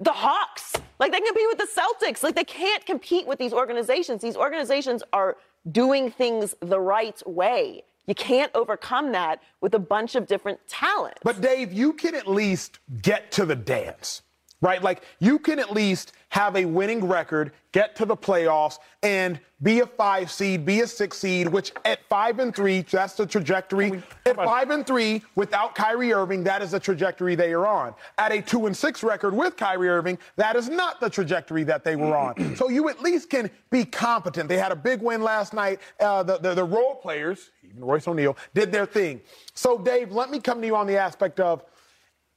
the Hawks. Like they can compete with the Celtics. Like they can't compete with these organizations. These organizations are doing things the right way. You can't overcome that with a bunch of different talent. But, Dave, you can at least get to the dance, right? Like, you can at least have a winning record, get to the playoffs, and be a five seed, be a six seed, which at five and three, that's the trajectory. We, at five and three, without Kyrie Irving, that is the trajectory they are on. At a two and six record with Kyrie Irving, that is not the trajectory that they were on. So you at least can be competent. They had a big win last night. Uh, the, the, the role players, even Royce O'Neal, did their thing. So, Dave, let me come to you on the aspect of,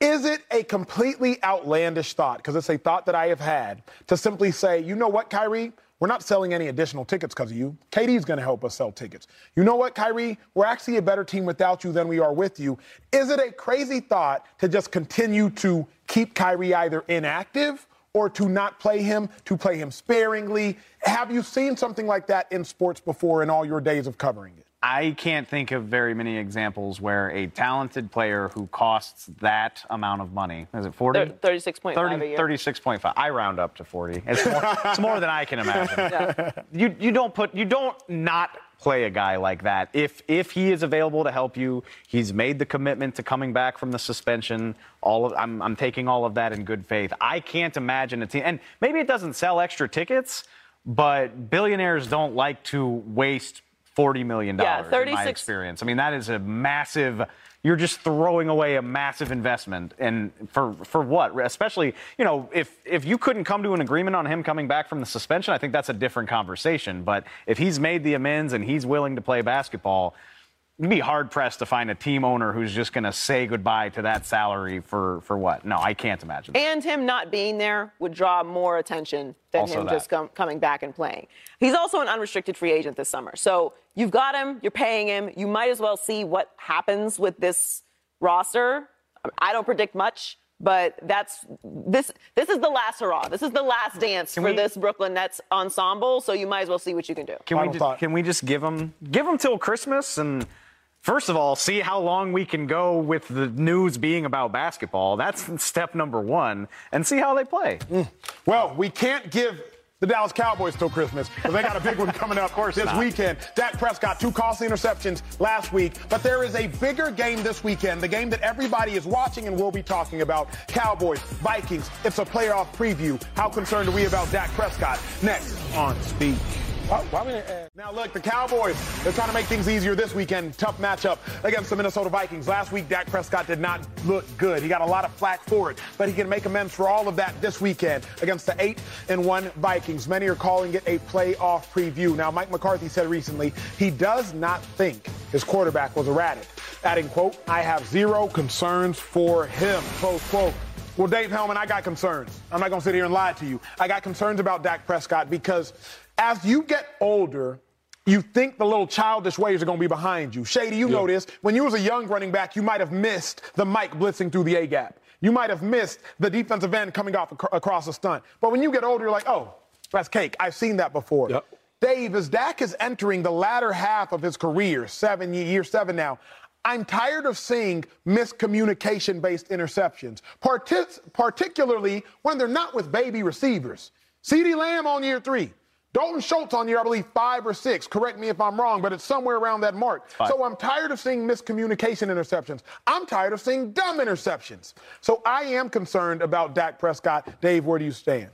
is it a completely outlandish thought, because it's a thought that I have had, to simply say, you know what, Kyrie, we're not selling any additional tickets because of you. K D's going to help us sell tickets. You know what, Kyrie, we're actually a better team without you than we are with you. Is it a crazy thought to just continue to keep Kyrie either inactive or to not play him, to play him sparingly? Have you seen something like that in sports before in all your days of covering it? I can't think of very many examples where a talented player who costs that amount of money, is it forty? thirty-six point five thirty, a year. thirty-six point five. I round up to forty. It's more, it's more than I can imagine. Yeah. You you don't put you don't not play a guy like that. If if he is available to help you, he's made the commitment to coming back from the suspension. All of I'm I'm taking all of that in good faith. I can't imagine a team, and maybe it doesn't sell extra tickets, but billionaires don't like to waste forty million dollars, yeah, in my experience. I mean, that is a massive, you're just throwing away a massive investment. And for for what? Especially, you know, if, if you couldn't come to an agreement on him coming back from the suspension, I think that's a different conversation. But if he's made the amends and he's willing to play basketball, you'd be hard-pressed to find a team owner who's just going to say goodbye to that salary for, for what? No, I can't imagine that. And him not being there would draw more attention than also him that. just com- coming back and playing. He's also an unrestricted free agent this summer. So you've got him. You're paying him. You might as well see what happens with this roster. I don't predict much, but that's this. This is the last hurrah. This is the last dance can for we, this Brooklyn Nets ensemble, so you might as well see what you can do. Can, we just, can we just give them, give them till Christmas and... First of all, see how long we can go with the news being about basketball. That's step number one. And see how they play. Mm. Well, we can't give the Dallas Cowboys till Christmas, but they got a big one coming up of course this not. weekend. Dak Prescott, two costly interceptions last week. But there is a bigger game this weekend, the game that everybody is watching and will be talking about. Cowboys, Vikings. It's a playoff preview. How concerned are we about Dak Prescott? Next on Speed. Why, why we, uh, now, look, the Cowboys, they're trying to make things easier this weekend. Tough matchup against the Minnesota Vikings. Last week, Dak Prescott did not look good. He got a lot of flack for it, but he can make amends for all of that this weekend against the eight and one Vikings. Many are calling it a playoff preview. Now, Mike McCarthy said recently he does not think his quarterback was erratic, adding, quote, I have zero concerns for him, close quote. Well, Dave Helman, I got concerns. I'm not going to sit here and lie to you. I got concerns about Dak Prescott because as you get older, you think the little childish ways are going to be behind you. Shady, you yeah. know this. When you was a young running back, you might have missed the Mike blitzing through the A-gap. You might have missed the defensive end coming off ac- across a stunt. But when you get older, you're like, oh, that's cake. I've seen that before. Yep. Dave, as Dak is entering the latter half of his career, seven year seven now, I'm tired of seeing miscommunication-based interceptions, partic- particularly when they're not with baby receivers. CeeDee Lamb on year three. Dalton Schultz on year, I believe, five or six. Correct me if I'm wrong, but it's somewhere around that mark. Five. So I'm tired of seeing miscommunication interceptions. I'm tired of seeing dumb interceptions. So I am concerned about Dak Prescott. Dave, where do you stand?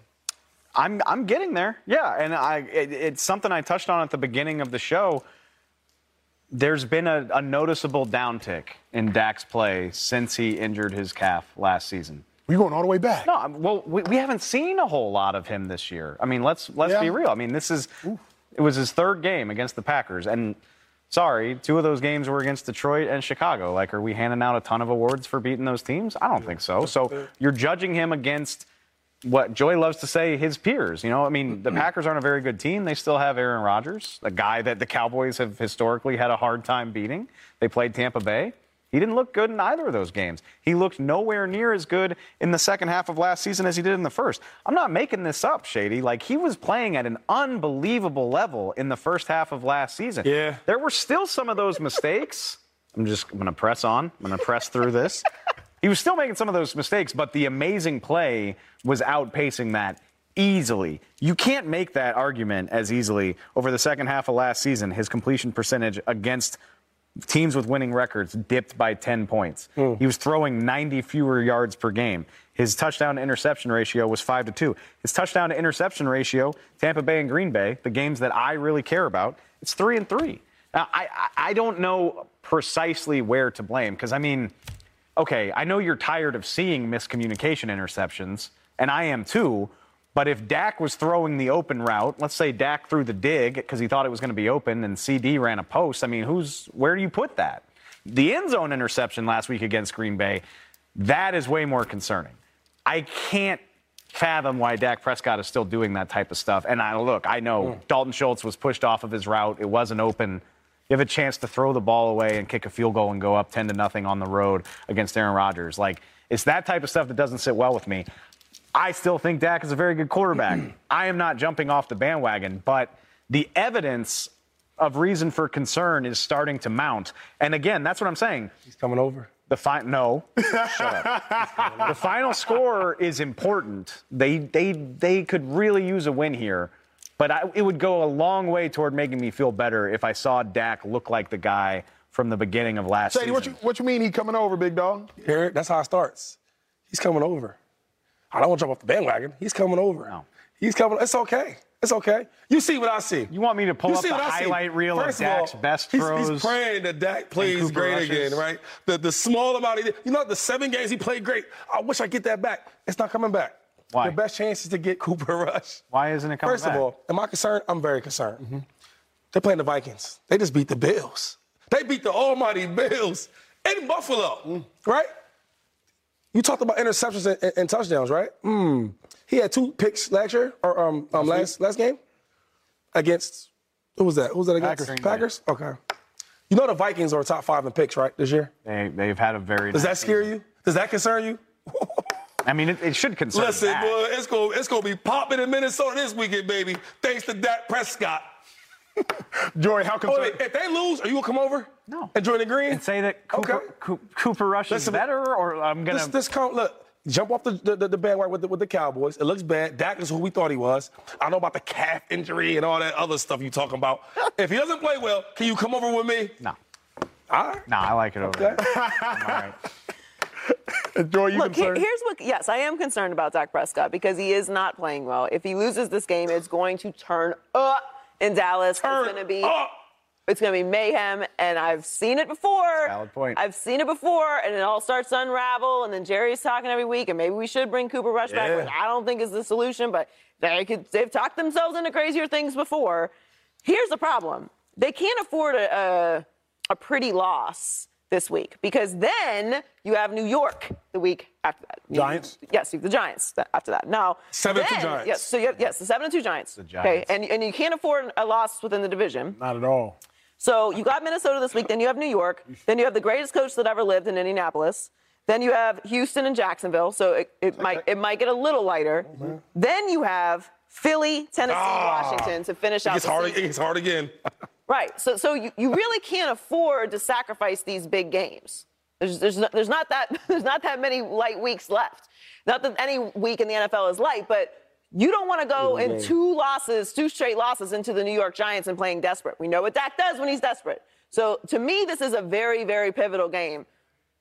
I'm I'm getting there. Yeah, and I it, it's something I touched on at the beginning of the show. There's been a, a noticeable downtick in Dak's play since he injured his calf last season. We're going all the way back. No, well, we, we haven't seen a whole lot of him this year. I mean, let's let's yeah. be real. I mean, this is Ooh. it was his third game against the Packers, and sorry, two of those games were against Detroit and Chicago. Like, are we handing out a ton of awards for beating those teams? I don't yeah. think so. So you're judging him against what Joy loves to say, his peers. You know, I mean, the Packers aren't a very good team. They still have Aaron Rodgers, a guy that the Cowboys have historically had a hard time beating. They played Tampa Bay. He didn't look good in either of those games. He looked nowhere near as good in the second half of last season as he did in the first. I'm not making this up, Shady. Like, he was playing at an unbelievable level in the first half of last season. Yeah. There were still some of those mistakes. I'm just I'm going to press on. I'm going to press through this. He was still making some of those mistakes, but the amazing play was outpacing that easily. You can't make that argument as easily over the second half of last season. His completion percentage against teams with winning records dipped by ten points. Mm. He was throwing ninety fewer yards per game. His touchdown-to-interception ratio was five to two. His touchdown-to-interception ratio, Tampa Bay and Green Bay, the games that I really care about, it's three and three. Now, I, I don't know precisely where to blame because, I mean, okay, I know you're tired of seeing miscommunication interceptions, and I am too, but if Dak was throwing the open route, let's say Dak threw the dig because he thought it was going to be open and C D ran a post, I mean, who's where do you put that? The end zone interception last week against Green Bay, that is way more concerning. I can't fathom why Dak Prescott is still doing that type of stuff. And I look, I know mm. Dalton Schultz was pushed off of his route. It wasn't open. You have a chance to throw the ball away and kick a field goal and go up ten to nothing on the road against Aaron Rodgers. Like, it's that type of stuff that doesn't sit well with me. I still think Dak is a very good quarterback. I am not jumping off the bandwagon, but the evidence of reason for concern is starting to mount. And again, that's what I'm saying. He's coming over. The fi- no. Shut up. The final score is important. They they they could really use a win here, but I, it would go a long way toward making me feel better if I saw Dak look like the guy from the beginning of last Sadie, season. What you, what you mean he coming over, big dog? Eric, that's how it starts. He's coming over. I don't want to jump off the bandwagon. He's coming over. No. He's coming. It's okay. It's okay. You see what I see. You want me to pull you up the highlight reel of Dak's best throws? He's, he's praying that Dak plays great rushes. again, right? The the small amount he did. You know, the seven games he played great. I wish I get that back. It's not coming back. Why? Your best chance is to get Cooper Rush. Why isn't it coming First back? First of all, am I concerned? I'm very concerned. Mm-hmm. They're playing the Vikings. They just beat the Bills. They beat the almighty Bills in Buffalo, mm. right? You talked about interceptions and, and, and touchdowns, right? Mm. He had two picks last year, or um, um last last game, against who was that? Who was that against? Packers. Packers? Okay. You know the Vikings are top five in picks, right, this year? They they've had a very. Does nice that scare season. you? Does that concern you? I mean, it, it should concern. Listen, Dak. boy, it's gonna it's gonna be popping in Minnesota this weekend, baby. Thanks to Dak Prescott. Joy, how come? Oh, if they lose, are you gonna come over? No. And join the green? And say that Cooper, okay. Co- Cooper Rush is Listen, better, or I'm gonna. This, this count, look, jump off the the, the bandwagon with the, with the Cowboys. It looks bad. Dak is who we thought he was. I know about the calf injury and all that other stuff you talking about. If he doesn't play well, can you come over with me? No. All right. No, I like it over okay. there. I'm all right. Joy, you Look, concerned? here's what, yes, I am concerned about Dak Prescott because he is not playing well. If he loses this game, it's going to turn up. In Dallas, Turn it's going to be up. it's going to be mayhem, and I've seen it before. Valid point. I've seen it before, and it all starts to unravel, and then Jerry's talking every week, and maybe we should bring Cooper Rush yeah. back, which I don't think is the solution, but they could, they've talked themselves into crazier things before. Here's the problem. They can't afford a, a, a pretty loss this week because then you have New York the week after that. Giants? You, yes, you, the Giants after that. Now, seven then, to Giants. Yes, so have, yes, the seven and two Giants. The Giants. Okay, and and you can't afford a loss within the division. Not at all. So you got Minnesota this week. Then you have New York. Then you have the greatest coach that ever lived in Indianapolis. Then you have Houston and Jacksonville. So it, it might it might get a little lighter. Oh, then you have Philly, Tennessee, ah, Washington to finish out. It's hard. Season. It gets hard again. Right, so so you, you really can't afford to sacrifice these big games. There's there's no, there's not that there's not that many light weeks left. Not that any week in the N F L is light, but you don't want to go mm-hmm. in two losses, two straight losses into the New York Giants and playing desperate. We know what Dak does when he's desperate. So to me, this is a very very pivotal game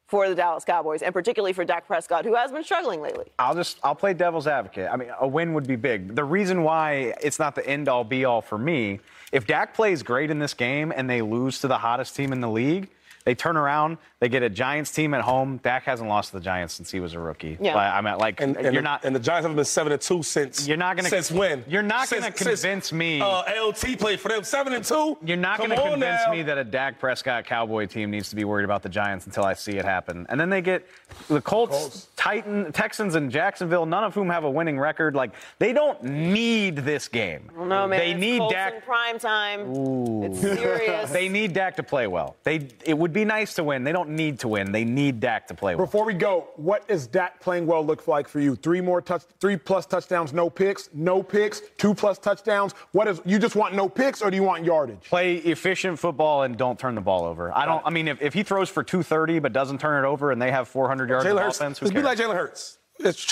for the Dallas Cowboys and particularly for Dak Prescott, who has been struggling lately. I'll just I'll play devil's advocate. I mean, a win would be big. The reason why it's not the end all be all for me. If Dak plays great in this game and they lose to the hottest team in the league, they turn around, they get a Giants team at home. Dak hasn't lost to the Giants since he was a rookie. Yeah. I mean, like, and, and, you're not, and the Giants haven't been seven and two since. You're not gonna since when? You're not since, gonna convince since, me. Uh, L T played for them seven and two. You're not Come gonna convince now. me that a Dak Prescott Cowboy team needs to be worried about the Giants until I see it happen. And then they get the Colts, Colts. Titans, Texans, and Jacksonville, none of whom have a winning record. Like, they don't need this game. Well, no man. They it's need Colts Dak in prime time. Ooh. It's serious. They need Dak to play well. They it would be. Be nice to win. They don't need to win. They need Dak to play well. Before we go, what does Dak playing well look like for you? Three more touch, three plus touchdowns, no picks, no picks, two plus touchdowns. What is you just want no picks or do you want yardage? Play efficient football and don't turn the ball over. I don't. I mean, if, if he throws for two thirty but doesn't turn it over and they have four hundred yards Jalen of offense, who cares? Be like Jalen Hurts.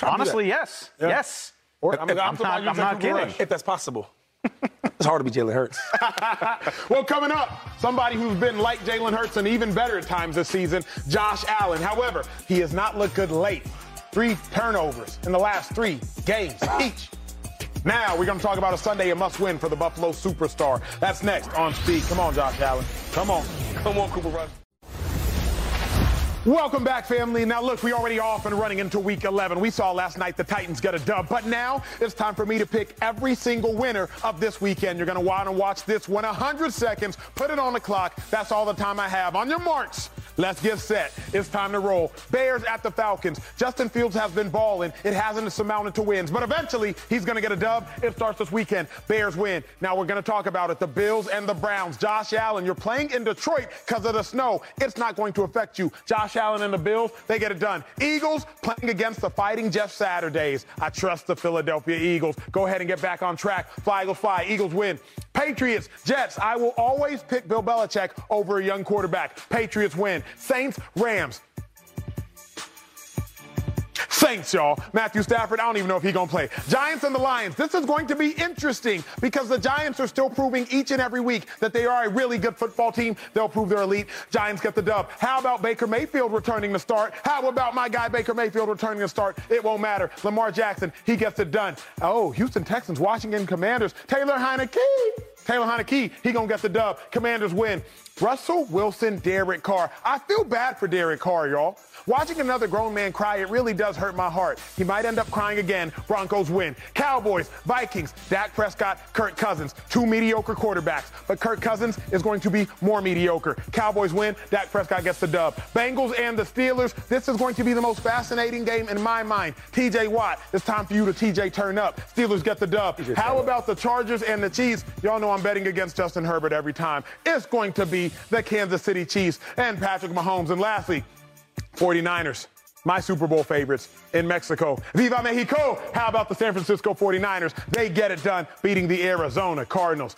Honestly, yes, yeah. yes. Or, if, I'm, if, I'm, I'm not, I'm not kidding. If that's possible. It's hard to be Jalen Hurts. Well, coming up, somebody who's been like Jalen Hurts and even better at times this season, Josh Allen. However, he has not looked good late. Three turnovers in the last three games each. Now we're going to talk about a Sunday a must-win for the Buffalo superstar. That's next on Speed. Come on, Josh Allen. Come on. Come on, Cooper Rush. Welcome back, family. Now, look, we already off and running into week eleven. We saw last night the Titans get a dub, but now it's time for me to pick every single winner of this weekend. You're going to want to watch this one. one hundred seconds. Put it on the clock. That's all the time I have. On your marks. Let's get set. It's time to roll. Bears at the Falcons. Justin Fields has been balling. It hasn't surmounted to wins, but eventually he's going to get a dub. It starts this weekend. Bears win. Now we're going to talk about it. The Bills and the Browns. Josh Allen, you're playing in Detroit because of the snow. It's not going to affect you. Josh Allen and the Bills, they get it done. Eagles playing against the Fighting Jeff Saturdays. I trust the Philadelphia Eagles. Go ahead and get back on track. Fly, Eagles, fly. Eagles win. Patriots, Jets. I will always pick Bill Belichick over a young quarterback. Patriots win. Saints, Rams. Saints, y'all. Matthew Stafford, I don't even know if he's going to play. Giants and the Lions. This is going to be interesting because the Giants are still proving each and every week that they are a really good football team. They'll prove they're elite. Giants get the dub. How about Baker Mayfield returning to start? How about my guy Baker Mayfield returning to start? It won't matter. Lamar Jackson, he gets it done. Oh, Houston Texans, Washington Commanders. Taylor Heinicke. Taylor Heinicke, he going to get the dub. Commanders win. Russell Wilson, Derek Carr. I feel bad for Derek Carr, y'all. Watching another grown man cry, it really does hurt my heart. He might end up crying again. Broncos win. Cowboys, Vikings, Dak Prescott, Kirk Cousins. Two mediocre quarterbacks, but Kirk Cousins is going to be more mediocre. Cowboys win. Dak Prescott gets the dub. Bengals and the Steelers. This is going to be the most fascinating game in my mind. T J Watt, it's time for you to T J turn up. Steelers get the dub. How about the Chargers and the Chiefs? Y'all know I'm betting against Justin Herbert every time. It's going to be the Kansas City Chiefs and Patrick Mahomes. And lastly, forty-niners, my Super Bowl favorites in Mexico. Viva Mexico! How about the San Francisco forty-niners? They get it done, beating the Arizona Cardinals.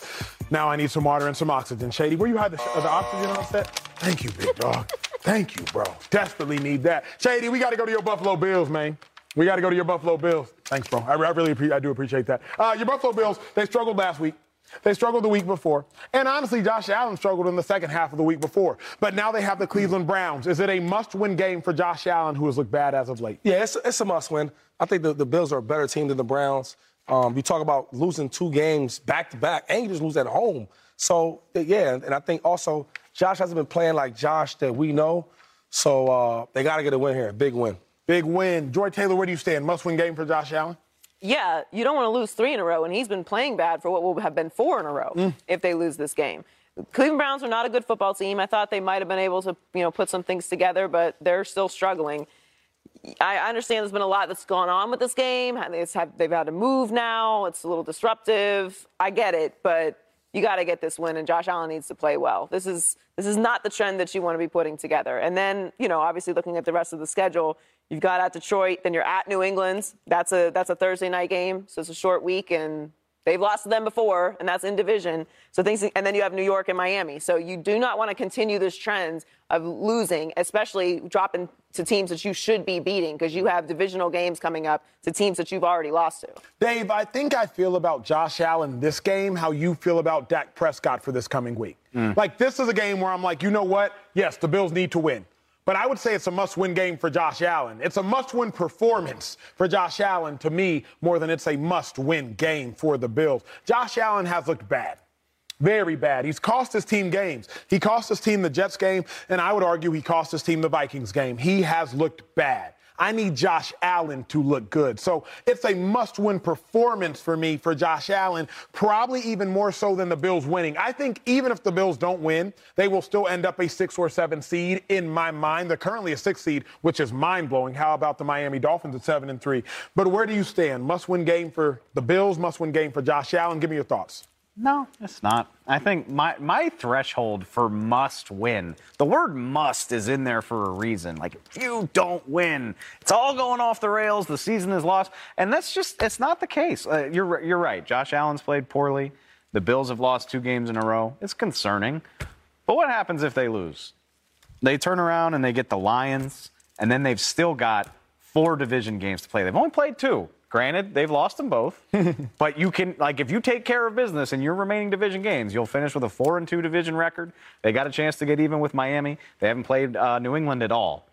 Now I need some water and some oxygen. Shady, where you had the, the oxygen on set? Thank you, big dog. Thank you, bro. Desperately need that. Shady, we got to go to your Buffalo Bills, man. We got to go to your Buffalo Bills. Thanks, bro. I, I really I do appreciate that. Uh, your Buffalo Bills, they struggled last week. They struggled the week before. And honestly, Josh Allen struggled in the second half of the week before. But now they have the Cleveland Browns. Is it a must-win game for Josh Allen, who has looked bad as of late? Yeah, it's, it's a must-win. I think the, the Bills are a better team than the Browns. Um, you talk about losing two games back-to-back, and you just lose at home. So, yeah, and I think also Josh hasn't been playing like Josh that we know. So uh, they got to get a win here, a big win. Big win. Joy Taylor, where do you stand? Must-win game for Josh Allen? Yeah, you don't want to lose three in a row, and he's been playing bad for what will have been four in a row mm. if they lose this game. Cleveland Browns are not a good football team. I thought they might have been able to, you know, put some things together, but they're still struggling. I understand there's been a lot that's gone on with this game. It's have, they've had to move now. It's a little disruptive. I get it, but you got to get this win, and Josh Allen needs to play well. This is this is not the trend that you want to be putting together. And then, you know, obviously looking at the rest of the schedule, you've got at Detroit, then you're at New England. That's a that's a Thursday night game, so it's a short week, and they've lost to them before, and that's in division. So things, and then you have New York and Miami. So you do not want to continue this trend of losing, especially dropping to teams that you should be beating, because you have divisional games coming up to teams that you've already lost to. Dave, I think I feel about Josh Allen this game how you feel about Dak Prescott for this coming week. Mm. Like, this is a game where I'm like, you know what? Yes, the Bills need to win. But I would say it's a must-win game for Josh Allen. It's a must-win performance for Josh Allen, to me, more than it's a must-win game for the Bills. Josh Allen has looked bad, very bad. He's cost his team games. He cost his team the Jets game, and I would argue he cost his team the Vikings game. He has looked bad. I need Josh Allen to look good. So it's a must-win performance for me for Josh Allen, probably even more so than the Bills winning. I think even if the Bills don't win, they will still end up a six or seven seed in my mind. They're currently a six seed, which is mind-blowing. How about the Miami Dolphins at seven and three? But where do you stand? Must-win game for the Bills, must-win game for Josh Allen. Give me your thoughts. No, it's not. I think my, my threshold for must win, the word must is in there for a reason. Like, if you don't win, it's all going off the rails. The season is lost. And that's just, it's not the case. Uh, you're, you're right. Josh Allen's played poorly. The Bills have lost two games in a row. It's concerning. But what happens if they lose? They turn around and they get the Lions, and then they've still got four division games to play. They've only played two. Granted, they've lost them both, but you can, like, if you take care of business in your remaining division games, you'll finish with a four and two division record. They got a chance to get even with Miami. They haven't played uh, New England at all.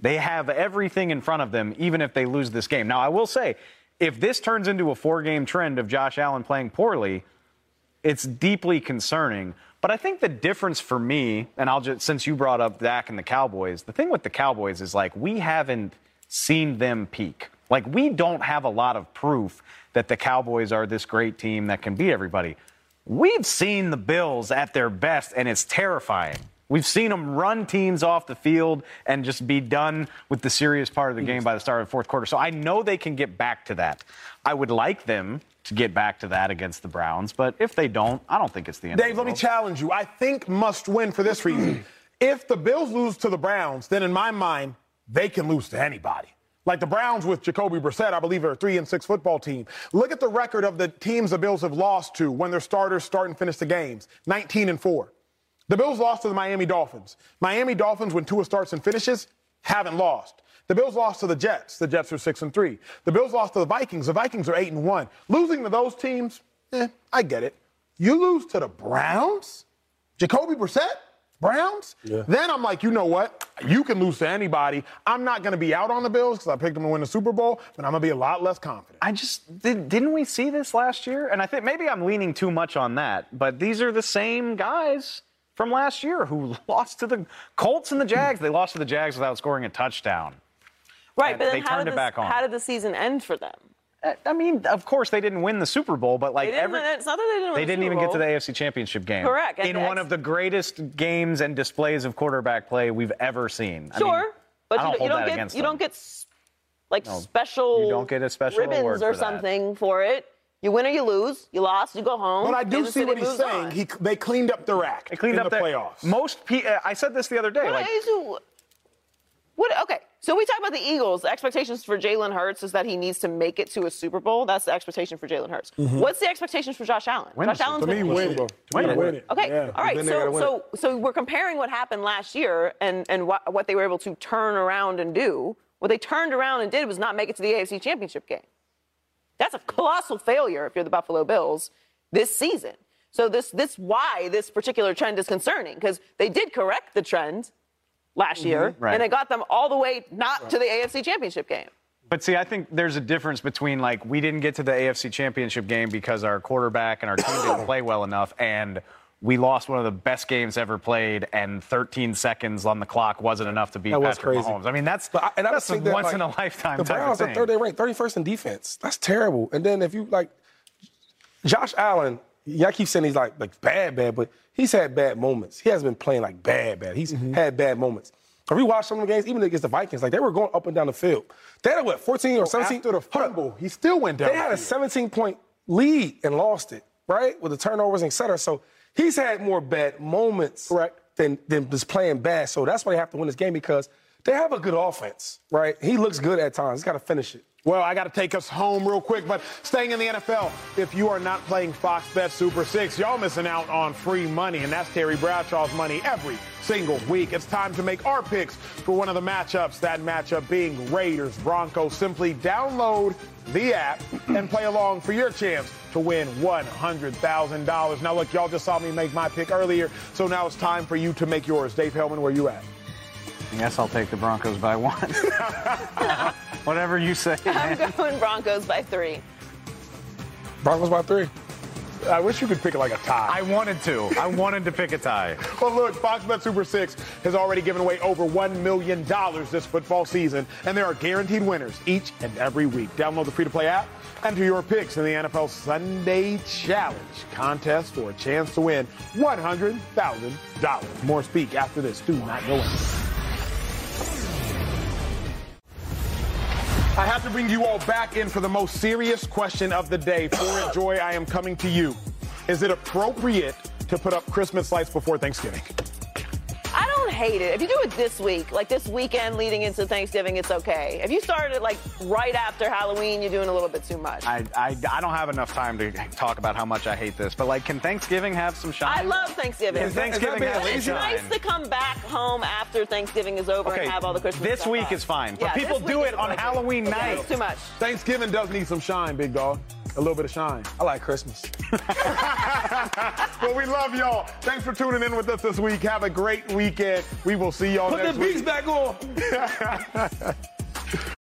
They have everything in front of them, even if they lose this game. Now, I will say, if this turns into a four-game trend of Josh Allen playing poorly, it's deeply concerning. But I think the difference for me, and I'll just, since you brought up Dak and the Cowboys, the thing with the Cowboys is, like, we haven't seen them peak. Like, we don't have a lot of proof that the Cowboys are this great team that can beat everybody. We've seen the Bills at their best, and it's terrifying. We've seen them run teams off the field and just be done with the serious part of the game by the start of the fourth quarter. So I know they can get back to that. I would like them to get back to that against the Browns, but if they don't, I don't think it's the end. Dave, of the let world. me challenge you. I think must win for this reason. If the Bills lose to the Browns, then in my mind, they can lose to anybody. Like the Browns with Jacoby Brissett, I believe, are a three and six football team. Look at the record of the teams the Bills have lost to when their starters start and finish the games, nineteen and four. The Bills lost to the Miami Dolphins. Miami Dolphins, when Tua starts and finishes, haven't lost. The Bills lost to the Jets. The Jets are six and three. The Bills lost to the Vikings. The Vikings are eight and one. Losing to those teams, eh, I get it. You lose to the Browns? Jacoby Brissett? Browns? Yeah. Then I'm like, you know what? You can lose to anybody. I'm not going to be out on the Bills because I picked them to win the Super Bowl, but I'm going to be a lot less confident. I just did, didn't we see this last year? And I think maybe I'm leaning too much on that, but these are the same guys from last year who lost to the Colts and the Jags. They lost to the Jags without scoring a touchdown. Right, and but then they how, turned did it this, back on. how did the season end for them? I mean, of course, they didn't win the Super Bowl, but like every, it's not that they didn't win the Super Bowl. They didn't even get to the A F C Championship game. Correct. In one of the greatest games and displays of quarterback play we've ever seen. Sure, but you don't get you don't get like special you don't get a special ribbons or something for it. You win or you lose. You lost. You go home. But I do see what he's saying. He they cleaned up their act. They cleaned up the playoffs. Most pe- I said this the other day. Like, what? Okay. So we talk about the Eagles. The expectations for Jalen Hurts is that he needs to make it to a Super Bowl. That's the expectation for Jalen Hurts. Mm-hmm. What's the expectations for Josh Allen? Win Josh Allen's going to win it. Win it. Win it. Okay. Yeah. All right. So, so, so we're comparing what happened last year and, and wh- what they were able to turn around and do. What they turned around and did was not make it to the A F C Championship game. That's a colossal failure if you're the Buffalo Bills this season. So this this why this particular trend is concerning, because they did correct the trend last year, mm-hmm, right. and they got them all the way not right. to the A F C Championship game. But see, I think there's a difference between, like, we didn't get to the A F C Championship game because our quarterback and our team didn't play well enough, and we lost one of the best games ever played, and thirteen seconds on the clock wasn't enough to beat that Patrick was crazy. Mahomes. I mean, that's, I, and that's I a that, once-in-a-lifetime like, type of thing. The Browns are third-day ranked, thirty-first in defense. That's terrible. And then if you, like, Josh Allen, y'all keep saying he's, like, like bad, bad, but he's had bad moments. He hasn't been playing, like, bad, bad. He's mm-hmm. had bad moments. I rewatched some of the games, even against the Vikings. Like, they were going up and down the field. They had, what, fourteen or seventeen? After the fumble, he still went down. They had a seventeen-point lead and lost it, right, with the turnovers, et cetera. So he's had more bad moments right. than, than just playing bad. So that's why they have to win this game, because they have a good offense, right? He looks good at times. He's got to finish it. Well, I got to take us home real quick, but staying in the N F L, if you are not playing Fox Bet Super six, y'all missing out on free money, and that's Terry Bradshaw's money every single week. It's time to make our picks for one of the matchups, that matchup being Raiders Broncos. Simply download the app and play along for your chance to win one hundred thousand dollars. Now, look, y'all just saw me make my pick earlier, so now it's time for you to make yours. Dave Helman, where you at? Yes, I'll take the Broncos by one. Whatever you say. Man. I'm going Broncos by three. Broncos by three. I wish you could pick like a tie. I wanted to. I wanted to pick a tie. Well, look, Fox Bet Super six has already given away over one million dollars this football season, and there are guaranteed winners each and every week. Download the free-to-play app and do your picks in the N F L Sunday Challenge contest for a chance to win one hundred thousand dollars. More speak after this. Do not go in. I have to bring you all back in for the most serious question of the day. For it, Joy, I am coming to you. Is it appropriate to put up Christmas lights before Thanksgiving? I don't hate it. If you do it this week, like this weekend leading into Thanksgiving, it's okay. If you started it like right after Halloween, you're doing a little bit too much. I, I, I don't have enough time to talk about how much I hate this, but like, can Thanksgiving have some shine? I love Thanksgiving. Is Thanksgiving is have It's shine? nice to come back home after Thanksgiving is over okay, and have all the Christmas This stuff week up. is fine, but yeah, people do it on Halloween okay, night. It's too much. Thanksgiving does need some shine, big dog. A little bit of shine. I like Christmas. Well, we love y'all. Thanks for tuning in with us this week. Have a great weekend. We will see y'all Put next week. Put the beats back on.